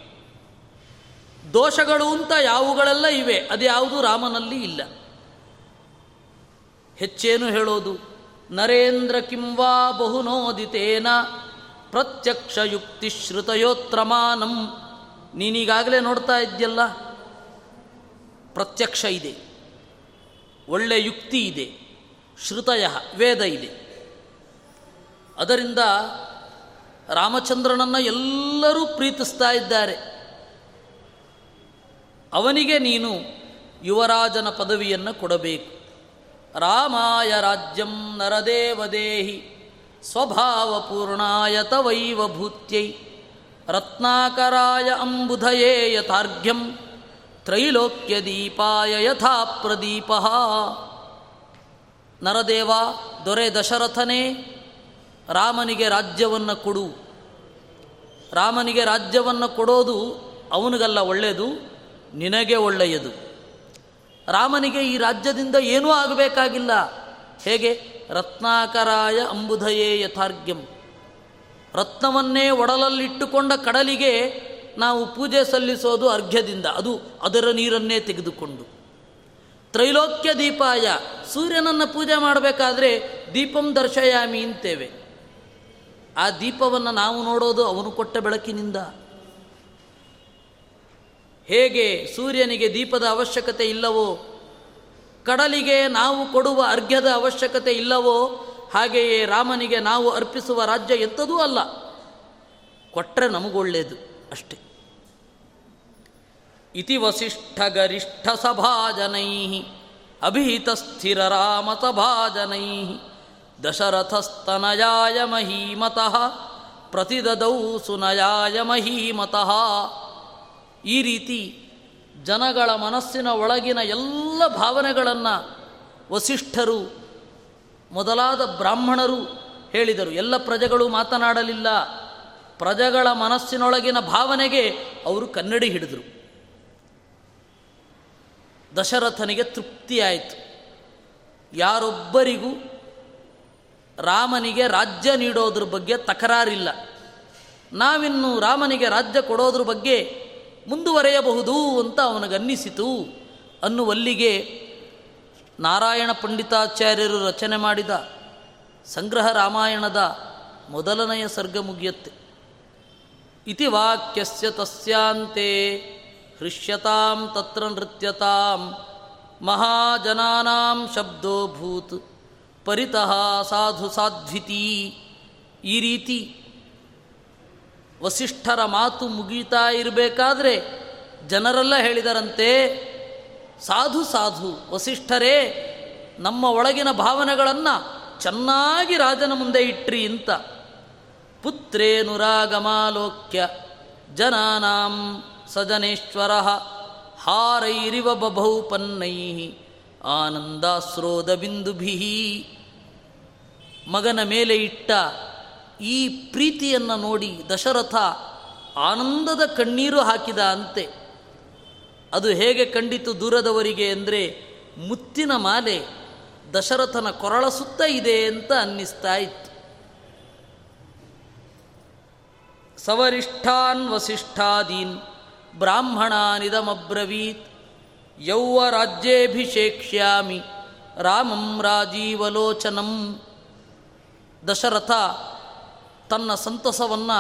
ದೋಷಗಳು ಅಂತ ಯಾವುಗಳೆಲ್ಲ ಇವೆ ಅದು ಯಾವುದು ರಾಮನಲ್ಲಿ ಇಲ್ಲ. ಹೆಚ್ಚೇನು ಹೇಳೋದು? ನರೇಂದ್ರ ಕಿಂವಾ ಬಹುನೋದಿತೇನ ಪ್ರತ್ಯಕ್ಷ ಯುಕ್ತಿ ಶ್ರುತಯೋತ್ರಮಾನಂ. ನೀನೀಗಾಗಲೇ ನೋಡ್ತಾ ಇದ್ಯಲ್ಲ, ಪ್ರತ್ಯಕ್ಷ ಇದೆ, ಒಳ್ಳೆ ಯುಕ್ತಿ ಇದೆ, ಶ್ರುತಯ ವೇದ ಇದೆ. ಅದರಿಂದ ರಾಮಚಂದ್ರನನ್ನು ಎಲ್ಲರೂ ಪ್ರೀತಿಸ್ತಾ ಇದ್ದಾರೆ. ಅವನಿಗೆ ನೀನು ಯುವರಾಜನ ಪದವಿಯನ್ನು ಕೊಡಬೇಕು. ರಾಮಾಯ ರಾಜ್ಯಂ ನರದೇವದೇಹಿ ಸ್ವಭಾವಪೂರ್ಣಾಯ ತವೈವ ಭೂತ್ಯೈ ರತ್ನಾಕರಾಯ ಅಂಬುಧಯೇ ಯಥಾರ್ಘ್ಯಂ ತ್ರೈಲೋಕ್ಯದೀಪಾಯ ಯಥಾ ಪ್ರದೀಪ. ನರದೇವ, ದೊರೆ ದಶರಥನೇ, ರಾಮನಿಗೆ ರಾಜ್ಯವನ್ನು ಕೊಡು. ರಾಮನಿಗೆ ರಾಜ್ಯವನ್ನು ಕೊಡೋದು ಅವನಿಗಲ್ಲ ಒಳ್ಳೆಯದು, ನಿನಗೆ ಒಳ್ಳೆಯದು. ರಾಮನಿಗೆ ಈ ರಾಜ್ಯದಿಂದ ಏನೂ ಆಗಬೇಕಾಗಿಲ್ಲ. ಹೇಗೆ? ರತ್ನಾಕರಾಯ ಅಂಬುಧಯೇ ಯಥಾರ್ಘ್ಯಂ, ರತ್ನವನ್ನೇ ಒಡಲಲ್ಲಿಟ್ಟುಕೊಂಡ ಕಡಲಿಗೆ ನಾವು ಪೂಜೆ ಸಲ್ಲಿಸೋದು ಅರ್ಘ್ಯದಿಂದ, ಅದರ ನೀರನ್ನೇ ತೆಗೆದುಕೊಂಡು. ತ್ರೈಲೋಕ್ಯ ದೀಪಾಯ, ಸೂರ್ಯನನ್ನು ಪೂಜೆ ಮಾಡಬೇಕಾದ್ರೆ ದೀಪಂ ದರ್ಶಯಾಮಿ ಅಂತೇವೆ. ಆ ದೀಪವನ್ನು ನಾವು ನೋಡೋದು ಅವನು ಕೊಟ್ಟ ಬೆಳಕಿನಿಂದ. ಹೇಗೆ ಸೂರ್ಯನಿಗೆ ದೀಪದ ಅವಶ್ಯಕತೆ ಇಲ್ಲವೋ, ಕಡಲಿಗೆ ನಾವು ಕೊಡುವ ಅರ್ಘ್ಯದ ಅವಶ್ಯಕತೆ ಇಲ್ಲವೋ, ಹಾಗೆಯೇ ರಾಮನಿಗೆ ನಾವು ಅರ್ಪಿಸುವ ರಾಜ್ಯ ಎಂಥದೂ ಅಲ್ಲ. ಕೊಟ್ಟರೆ ನಮಗೊಳ್ಳೆಯದು ಅಷ್ಟೇ. ಇತಿ ವಸಿಷ್ಠ ಗರಿಷ್ಠ ಸಭಾಜನೈ ಅಭೀತಸ್ಥಿರ ರಾಮ ಸಭಾಜನೈ ದಶರಥಸ್ತನಯಾಯ ಮಹೀಮತಃ ಪ್ರತಿದದೌ ಸುನಯಾಯ ಮಹೀಮತಃ. ಈ ರೀತಿ ಜನಗಳ ಮನಸ್ಸಿನ ಒಳಗಿನ ಎಲ್ಲ ಭಾವನೆಗಳನ್ನು ವಸಿಷ್ಠರು ಮೊದಲಾದ ಬ್ರಾಹ್ಮಣರು ಹೇಳಿದರು. ಎಲ್ಲ ಪ್ರಜೆಗಳು ಮಾತನಾಡಲಿಲ್ಲ. ಪ್ರಜೆಗಳ ಮನಸ್ಸಿನೊಳಗಿನ ಭಾವನೆಗೆ ಅವರು ಕನ್ನಡಿ ಹಿಡಿದರು. ದಶರಥನಿಗೆ ತೃಪ್ತಿಯಾಯಿತು. ಯಾರೊಬ್ಬರಿಗೂ ರಾಮನಿಗೆ ರಾಜ್ಯ ನೀಡೋದ್ರ ಬಗ್ಗೆ ತಕರಾರಿಲ್ಲ. ನಾವಿನ್ನು ರಾಮನಿಗೆ ರಾಜ್ಯ ಕೊಡೋದ್ರ ಬಗ್ಗೆ ಮುಂದುವರೆಯಬಹುದು ಅಂತ ಅವನಿಗನ್ನಿಸಿತು ಅನ್ನುವಲ್ಲಿಗೆ ನಾರಾಯಣ ಪಂಡಿತಾಚಾರ್ಯರು ರಚನೆ ಮಾಡಿದ ಸಂಗ್ರಹ ರಾಮಾಯಣದ ಮೊದಲನೆಯ ಸರ್ಗ ಮುಗಿಯುತ್ತೆ. ಇತಿ ವಾಕ್ಯಸ್ಯ ತಸ್ಯಾಂತೆ ಹೃಷ್ಯತಾಂ ತತ್ರ ನೃತ್ಯತಾಂ ಮಹಾಜನಾನಾಂ ಶಬ್ದೋಭೂತ್ ಪರಿತಃ ಸಾಧು ಸಾಧ್ವಿತೀ. ಈ ರೀತಿ ವಸಿಷ್ಠರ ಮಾತು ಮುಗೀತಾ ಇರಬೇಕಾದ್ರೆ ಜನರೆಲ್ಲ ಹೇಳಿದರಂತೆ, ಸಾಧು ಸಾಧು ವಸಿಷ್ಠರೇ, ನಮ್ಮ ಒಳಗಿನ ಭಾವನೆಗಳನ್ನು ಚೆನ್ನಾಗಿ ರಾಜನ ಮುಂದೆ ಇಟ್ರಿ ಅಂತ. ಪುತ್ರೇನುರಾಗಮಾಲೋಕ್ಯ ಜನಾನಾಂ ಸಜನೇಶ್ವರ ಹಾರೈರಿವ ಬಭೌ ಪನ್ನೈ ಆನಂದಾಸ್ರೋದ ಬಿಂದುಭಿ. ಮಗನ ಮೇಲೆ ಇಟ್ಟ ಈ ಪ್ರೀತಿಯನ್ನು ನೋಡಿ ದಶರಥ ಆನಂದದ ಕಣ್ಣೀರು ಹಾಕಿದ ಅಂತೆ. ಅದು ಹೇಗೆ ಕಂಡಿತು ದೂರದವರಿಗೆ ಅಂದರೆ, ಮುತ್ತಿನ ಮಾಲೆ ದಶರಥನ ಕೊರಳ ಸುತ್ತ ಇದೆ ಅಂತ ಅನ್ನಿಸ್ತಾ ಇತ್ತು. ಸವರಿಷ್ಠಾನ್ ವಸಿಷ್ಠಾದೀನ್ ಬ್ರಾಹ್ಮಣಾನಿದಮಬ್ರವೀತ್ ಯೌವ ರಾಜ್ಯೇಭಿಷೇಕ್ಷ್ಯಾಮಿ ರಾಮಂ ರಾಜೀವಲೋಚನಂ. ದಶರಥ ತನ್ನ ಸಂತಸವನ್ನು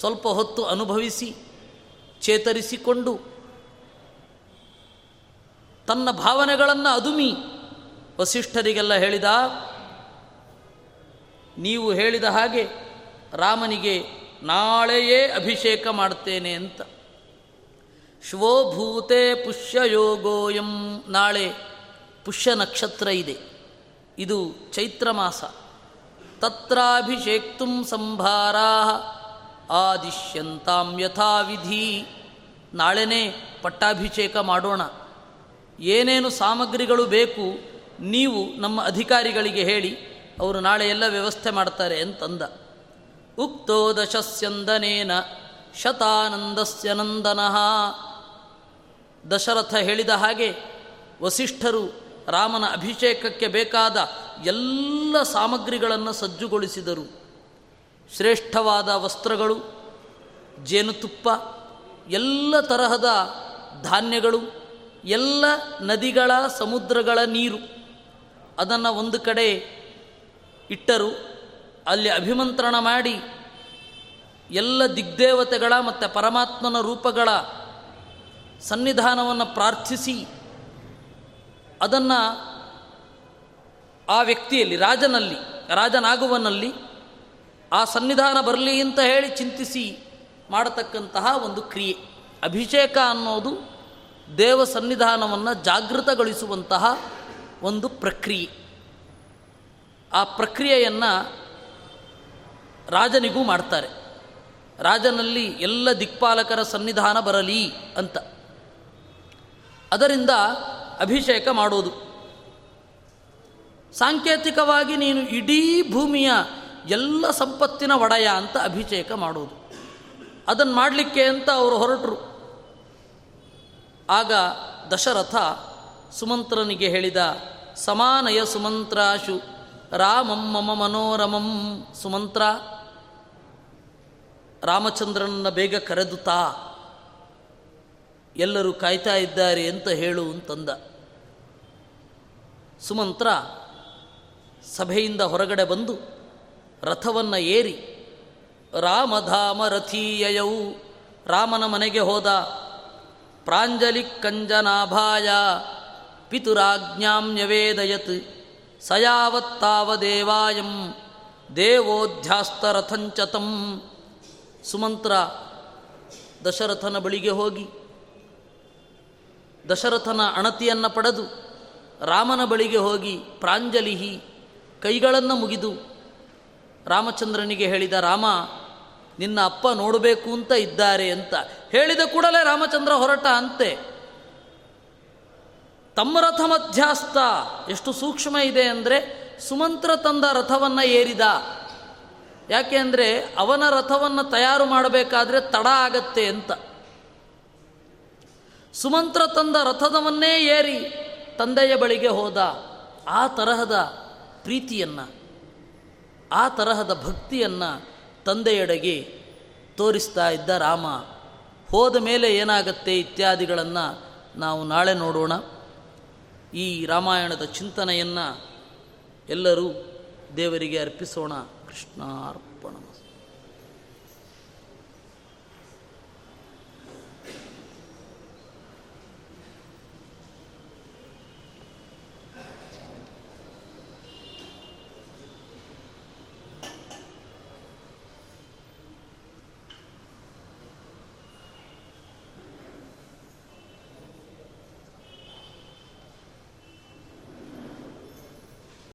ಸ್ವಲ್ಪ ಹೊತ್ತು ಅನುಭವಿಸಿ ಚೇತರಿಸಿಕೊಂಡು ತನ್ನ ಭಾವನೆಗಳನ್ನು ಅದುಮಿ ವಸಿಷ್ಠರಿಗೆಲ್ಲ ಹೇಳಿದ, ನೀವು ಹೇಳಿದ ಹಾಗೆ ರಾಮನಿಗೆ ನಾಳೆಯೇ ಅಭಿಷೇಕ ಮಾಡ್ತೇನೆ ಅಂತ. ಶ್ವೋ ಭೂತೆ ಪುಷ್ಯಯೋಗೋಯಂ, ನಾಳೆ ಪುಷ್ಯ ನಕ್ಷತ್ರ ಇದೆ, ಇದು ಚೈತ್ರ ಮಾಸ. ತತ್ರಾಭಿಷೇಕ್ತು ಸಂಭಾರಾ ಆದಿಶ್ಯಂತಾಂ ಯಥಾವಿಧಿ. ನಾಳೆನೇ ಪಟ್ಟಾಭಿಷೇಕ ಮಾಡೋಣ. ಏನೇನು ಸಾಮಗ್ರಿಗಳು ಬೇಕು ನೀವು ನಮ್ಮ ಅಧಿಕಾರಿಗಳಿಗೆ ಹೇಳಿ, ಅವರು ನಾಳೆಯೆಲ್ಲ ವ್ಯವಸ್ಥೆ ಮಾಡ್ತಾರೆ ಅಂತಂದ. ಉಕ್ತೋ ದಶಸ್ಯಂದನೇನ ಶತಾನಂದಸ್ಯ ನಂದನಃ. ದಶರಥ ಹೇಳಿದ ಹಾಗೆ ವಸಿಷ್ಠರು ರಾಮನ ಅಭಿಷೇಕಕ್ಕೆ ಬೇಕಾದ ಎಲ್ಲ ಸಾಮಗ್ರಿಗಳನ್ನು ಸಜ್ಜುಗೊಳಿಸಿದರು. ಶ್ರೇಷ್ಠವಾದ ವಸ್ತ್ರಗಳು, ಜೇನುತುಪ್ಪ, ಎಲ್ಲ ತರಹದ ಧಾನ್ಯಗಳು, ಎಲ್ಲ ನದಿಗಳ ಸಮುದ್ರಗಳ ನೀರು ಅದನ್ನು ಒಂದು ಕಡೆ ಇಟ್ಟರು. ಅಲ್ಲಿ ಅಭಿಮಂತ್ರಣ ಮಾಡಿ ಎಲ್ಲ ದಿಗ್ದೇವತೆಗಳ ಮತ್ತು ಪರಮಾತ್ಮನ ರೂಪಗಳ ಸನ್ನಿಧಾನವನ್ನು ಪ್ರಾರ್ಥಿಸಿ ಅದನ್ನು ಆ ವ್ಯಕ್ತಿಯಲ್ಲಿ, ರಾಜನಲ್ಲಿ, ರಾಜನಾಗುವನಲ್ಲಿ ಆ ಸನ್ನಿಧಾನ ಬರಲಿ ಅಂತ ಹೇಳಿ ಚಿಂತಿಸಿ ಮಾಡತಕ್ಕಂತಹ ಒಂದು ಕ್ರಿಯೆ. ಅಭಿಷೇಕ ಅನ್ನೋದು ದೇವ ಸನ್ನಿಧಾನವನ್ನು ಜಾಗೃತಗೊಳಿಸುವಂತಹ ಒಂದು ಪ್ರಕ್ರಿಯೆ. ಆ ಪ್ರಕ್ರಿಯೆಯನ್ನು ರಾಜನಿಗೂ ಮಾಡ್ತಾರೆ. ರಾಜನಲ್ಲಿ ಎಲ್ಲ ದಿಕ್ಪಾಲಕರ ಸನ್ನಿಧಾನ ಬರಲಿ ಅಂತ ಅದರಿಂದ ಅಭಿಷೇಕ ಮಾಡೋದು. ಸಾಂಕೇತಿಕವಾಗಿ ನೀನು ಇಡೀ ಭೂಮಿಯ ಎಲ್ಲ ಸಂಪತ್ತಿನ ಒಡೆಯ ಅಂತ ಅಭಿಷೇಕ ಮಾಡೋದು. ಅದನ್ನು ಮಾಡಲಿಕ್ಕೆ ಅಂತ ಅವರು ಹೊರಟರು. ಆಗ ದಶರಥ ಸುಮಂತ್ರನಿಗೆ ಹೇಳಿದ, ಸಮಾನಯ ಸುಮಂತ್ರಾಶು ರಾಮಂ ಮಮ ಮನೋರಮಂ. ಸುಮಂತ್ರ, ರಾಮಚಂದ್ರನನ್ನ ಬೇಗ ಕರೆದು ತಾ, ಎಲ್ಲರೂ ಕಾಯ್ತಾ ಇದ್ದಾರೆ ಅಂತ ಹೇಳು ಅಂತಂದ. ಸುಮಂತ್ರ ಸಭೆಯಿಂದ ಹೊರಗಡೆ ಬಂದು ರಥವನ್ನು ಏರಿ ರಾಮಧಾಮ ರಥೀಯಯೌ, ರಾಮನ ಮನೆಗೆ ಹೋದ. ಪ್ರಾಂಜಲಿ ಕಂಜನಾಭಾಯ ಪಿತುರಾಜ್ಞಾಂ ನ್ಯವೇದಯತ್ ಸಯಾವತ್ತಾವದೇವಾಯಂ ದೇವೋಧ್ಯಾಸ್ತರಥಂಚತಂ. ಸುಮಂತ್ರ ದಶರಥನ ಬಳಿಗೆ ಹೋಗಿ ದಶರಥನ ಅಣತಿಯನ್ನು ಪಡೆದು ರಾಮನ ಬಳಿಗೆ ಹೋಗಿ ಪ್ರಾಂಜಲಿಹಿ ಕೈಗಳನ್ನು ಮುಗಿದು ರಾಮಚಂದ್ರನಿಗೆ ಹೇಳಿದ, ರಾಮ ನಿನ್ನ ಅಪ್ಪ ನೋಡಬೇಕು ಅಂತ ಇದ್ದಾರೆ ಅಂತ ಹೇಳಿದ ಕೂಡಲೇ ರಾಮಚಂದ್ರ ಹೊರಟ ಅಂತೆ. ತಮ್ಮ ರಥ ಮಧ್ಯಸ್ಥ ಎಷ್ಟು ಸೂಕ್ಷ್ಮ ಇದೆ ಅಂದರೆ, ಸುಮಂತ್ರ ತಂದ ರಥವನ್ನು ಏರಿದ. ಯಾಕೆ ಅಂದರೆ ಅವನ ರಥವನ್ನು ತಯಾರು ಮಾಡಬೇಕಾದ್ರೆ ತಡ ಆಗತ್ತೆ ಅಂತ. ಸುಮಂತ್ರ ತಂದ ರಥದವನ್ನೇ ಏರಿ ತಂದೆಯ ಬಳಿಗೆ ಹೋದ. ಆ ತರಹದ ಪ್ರೀತಿಯನ್ನು, ಆ ತರಹದ ಭಕ್ತಿಯನ್ನು ತಂದೆಯೆಡೆಗೆ ತೋರಿಸ್ತಾ ಇದ್ದ ರಾಮ. ಹೋದ ಮೇಲೆ ಏನಾಗತ್ತೆ ಇತ್ಯಾದಿಗಳನ್ನು ನಾವು ನಾಳೆ ನೋಡೋಣ. ಈ ರಾಮಾಯಣದ ಚಿಂತನೆಯನ್ನು ಎಲ್ಲರೂ ದೇವರಿಗೆ ಅರ್ಪಿಸೋಣ. ಕೃಷ್ಣಾರ್ಪಣ.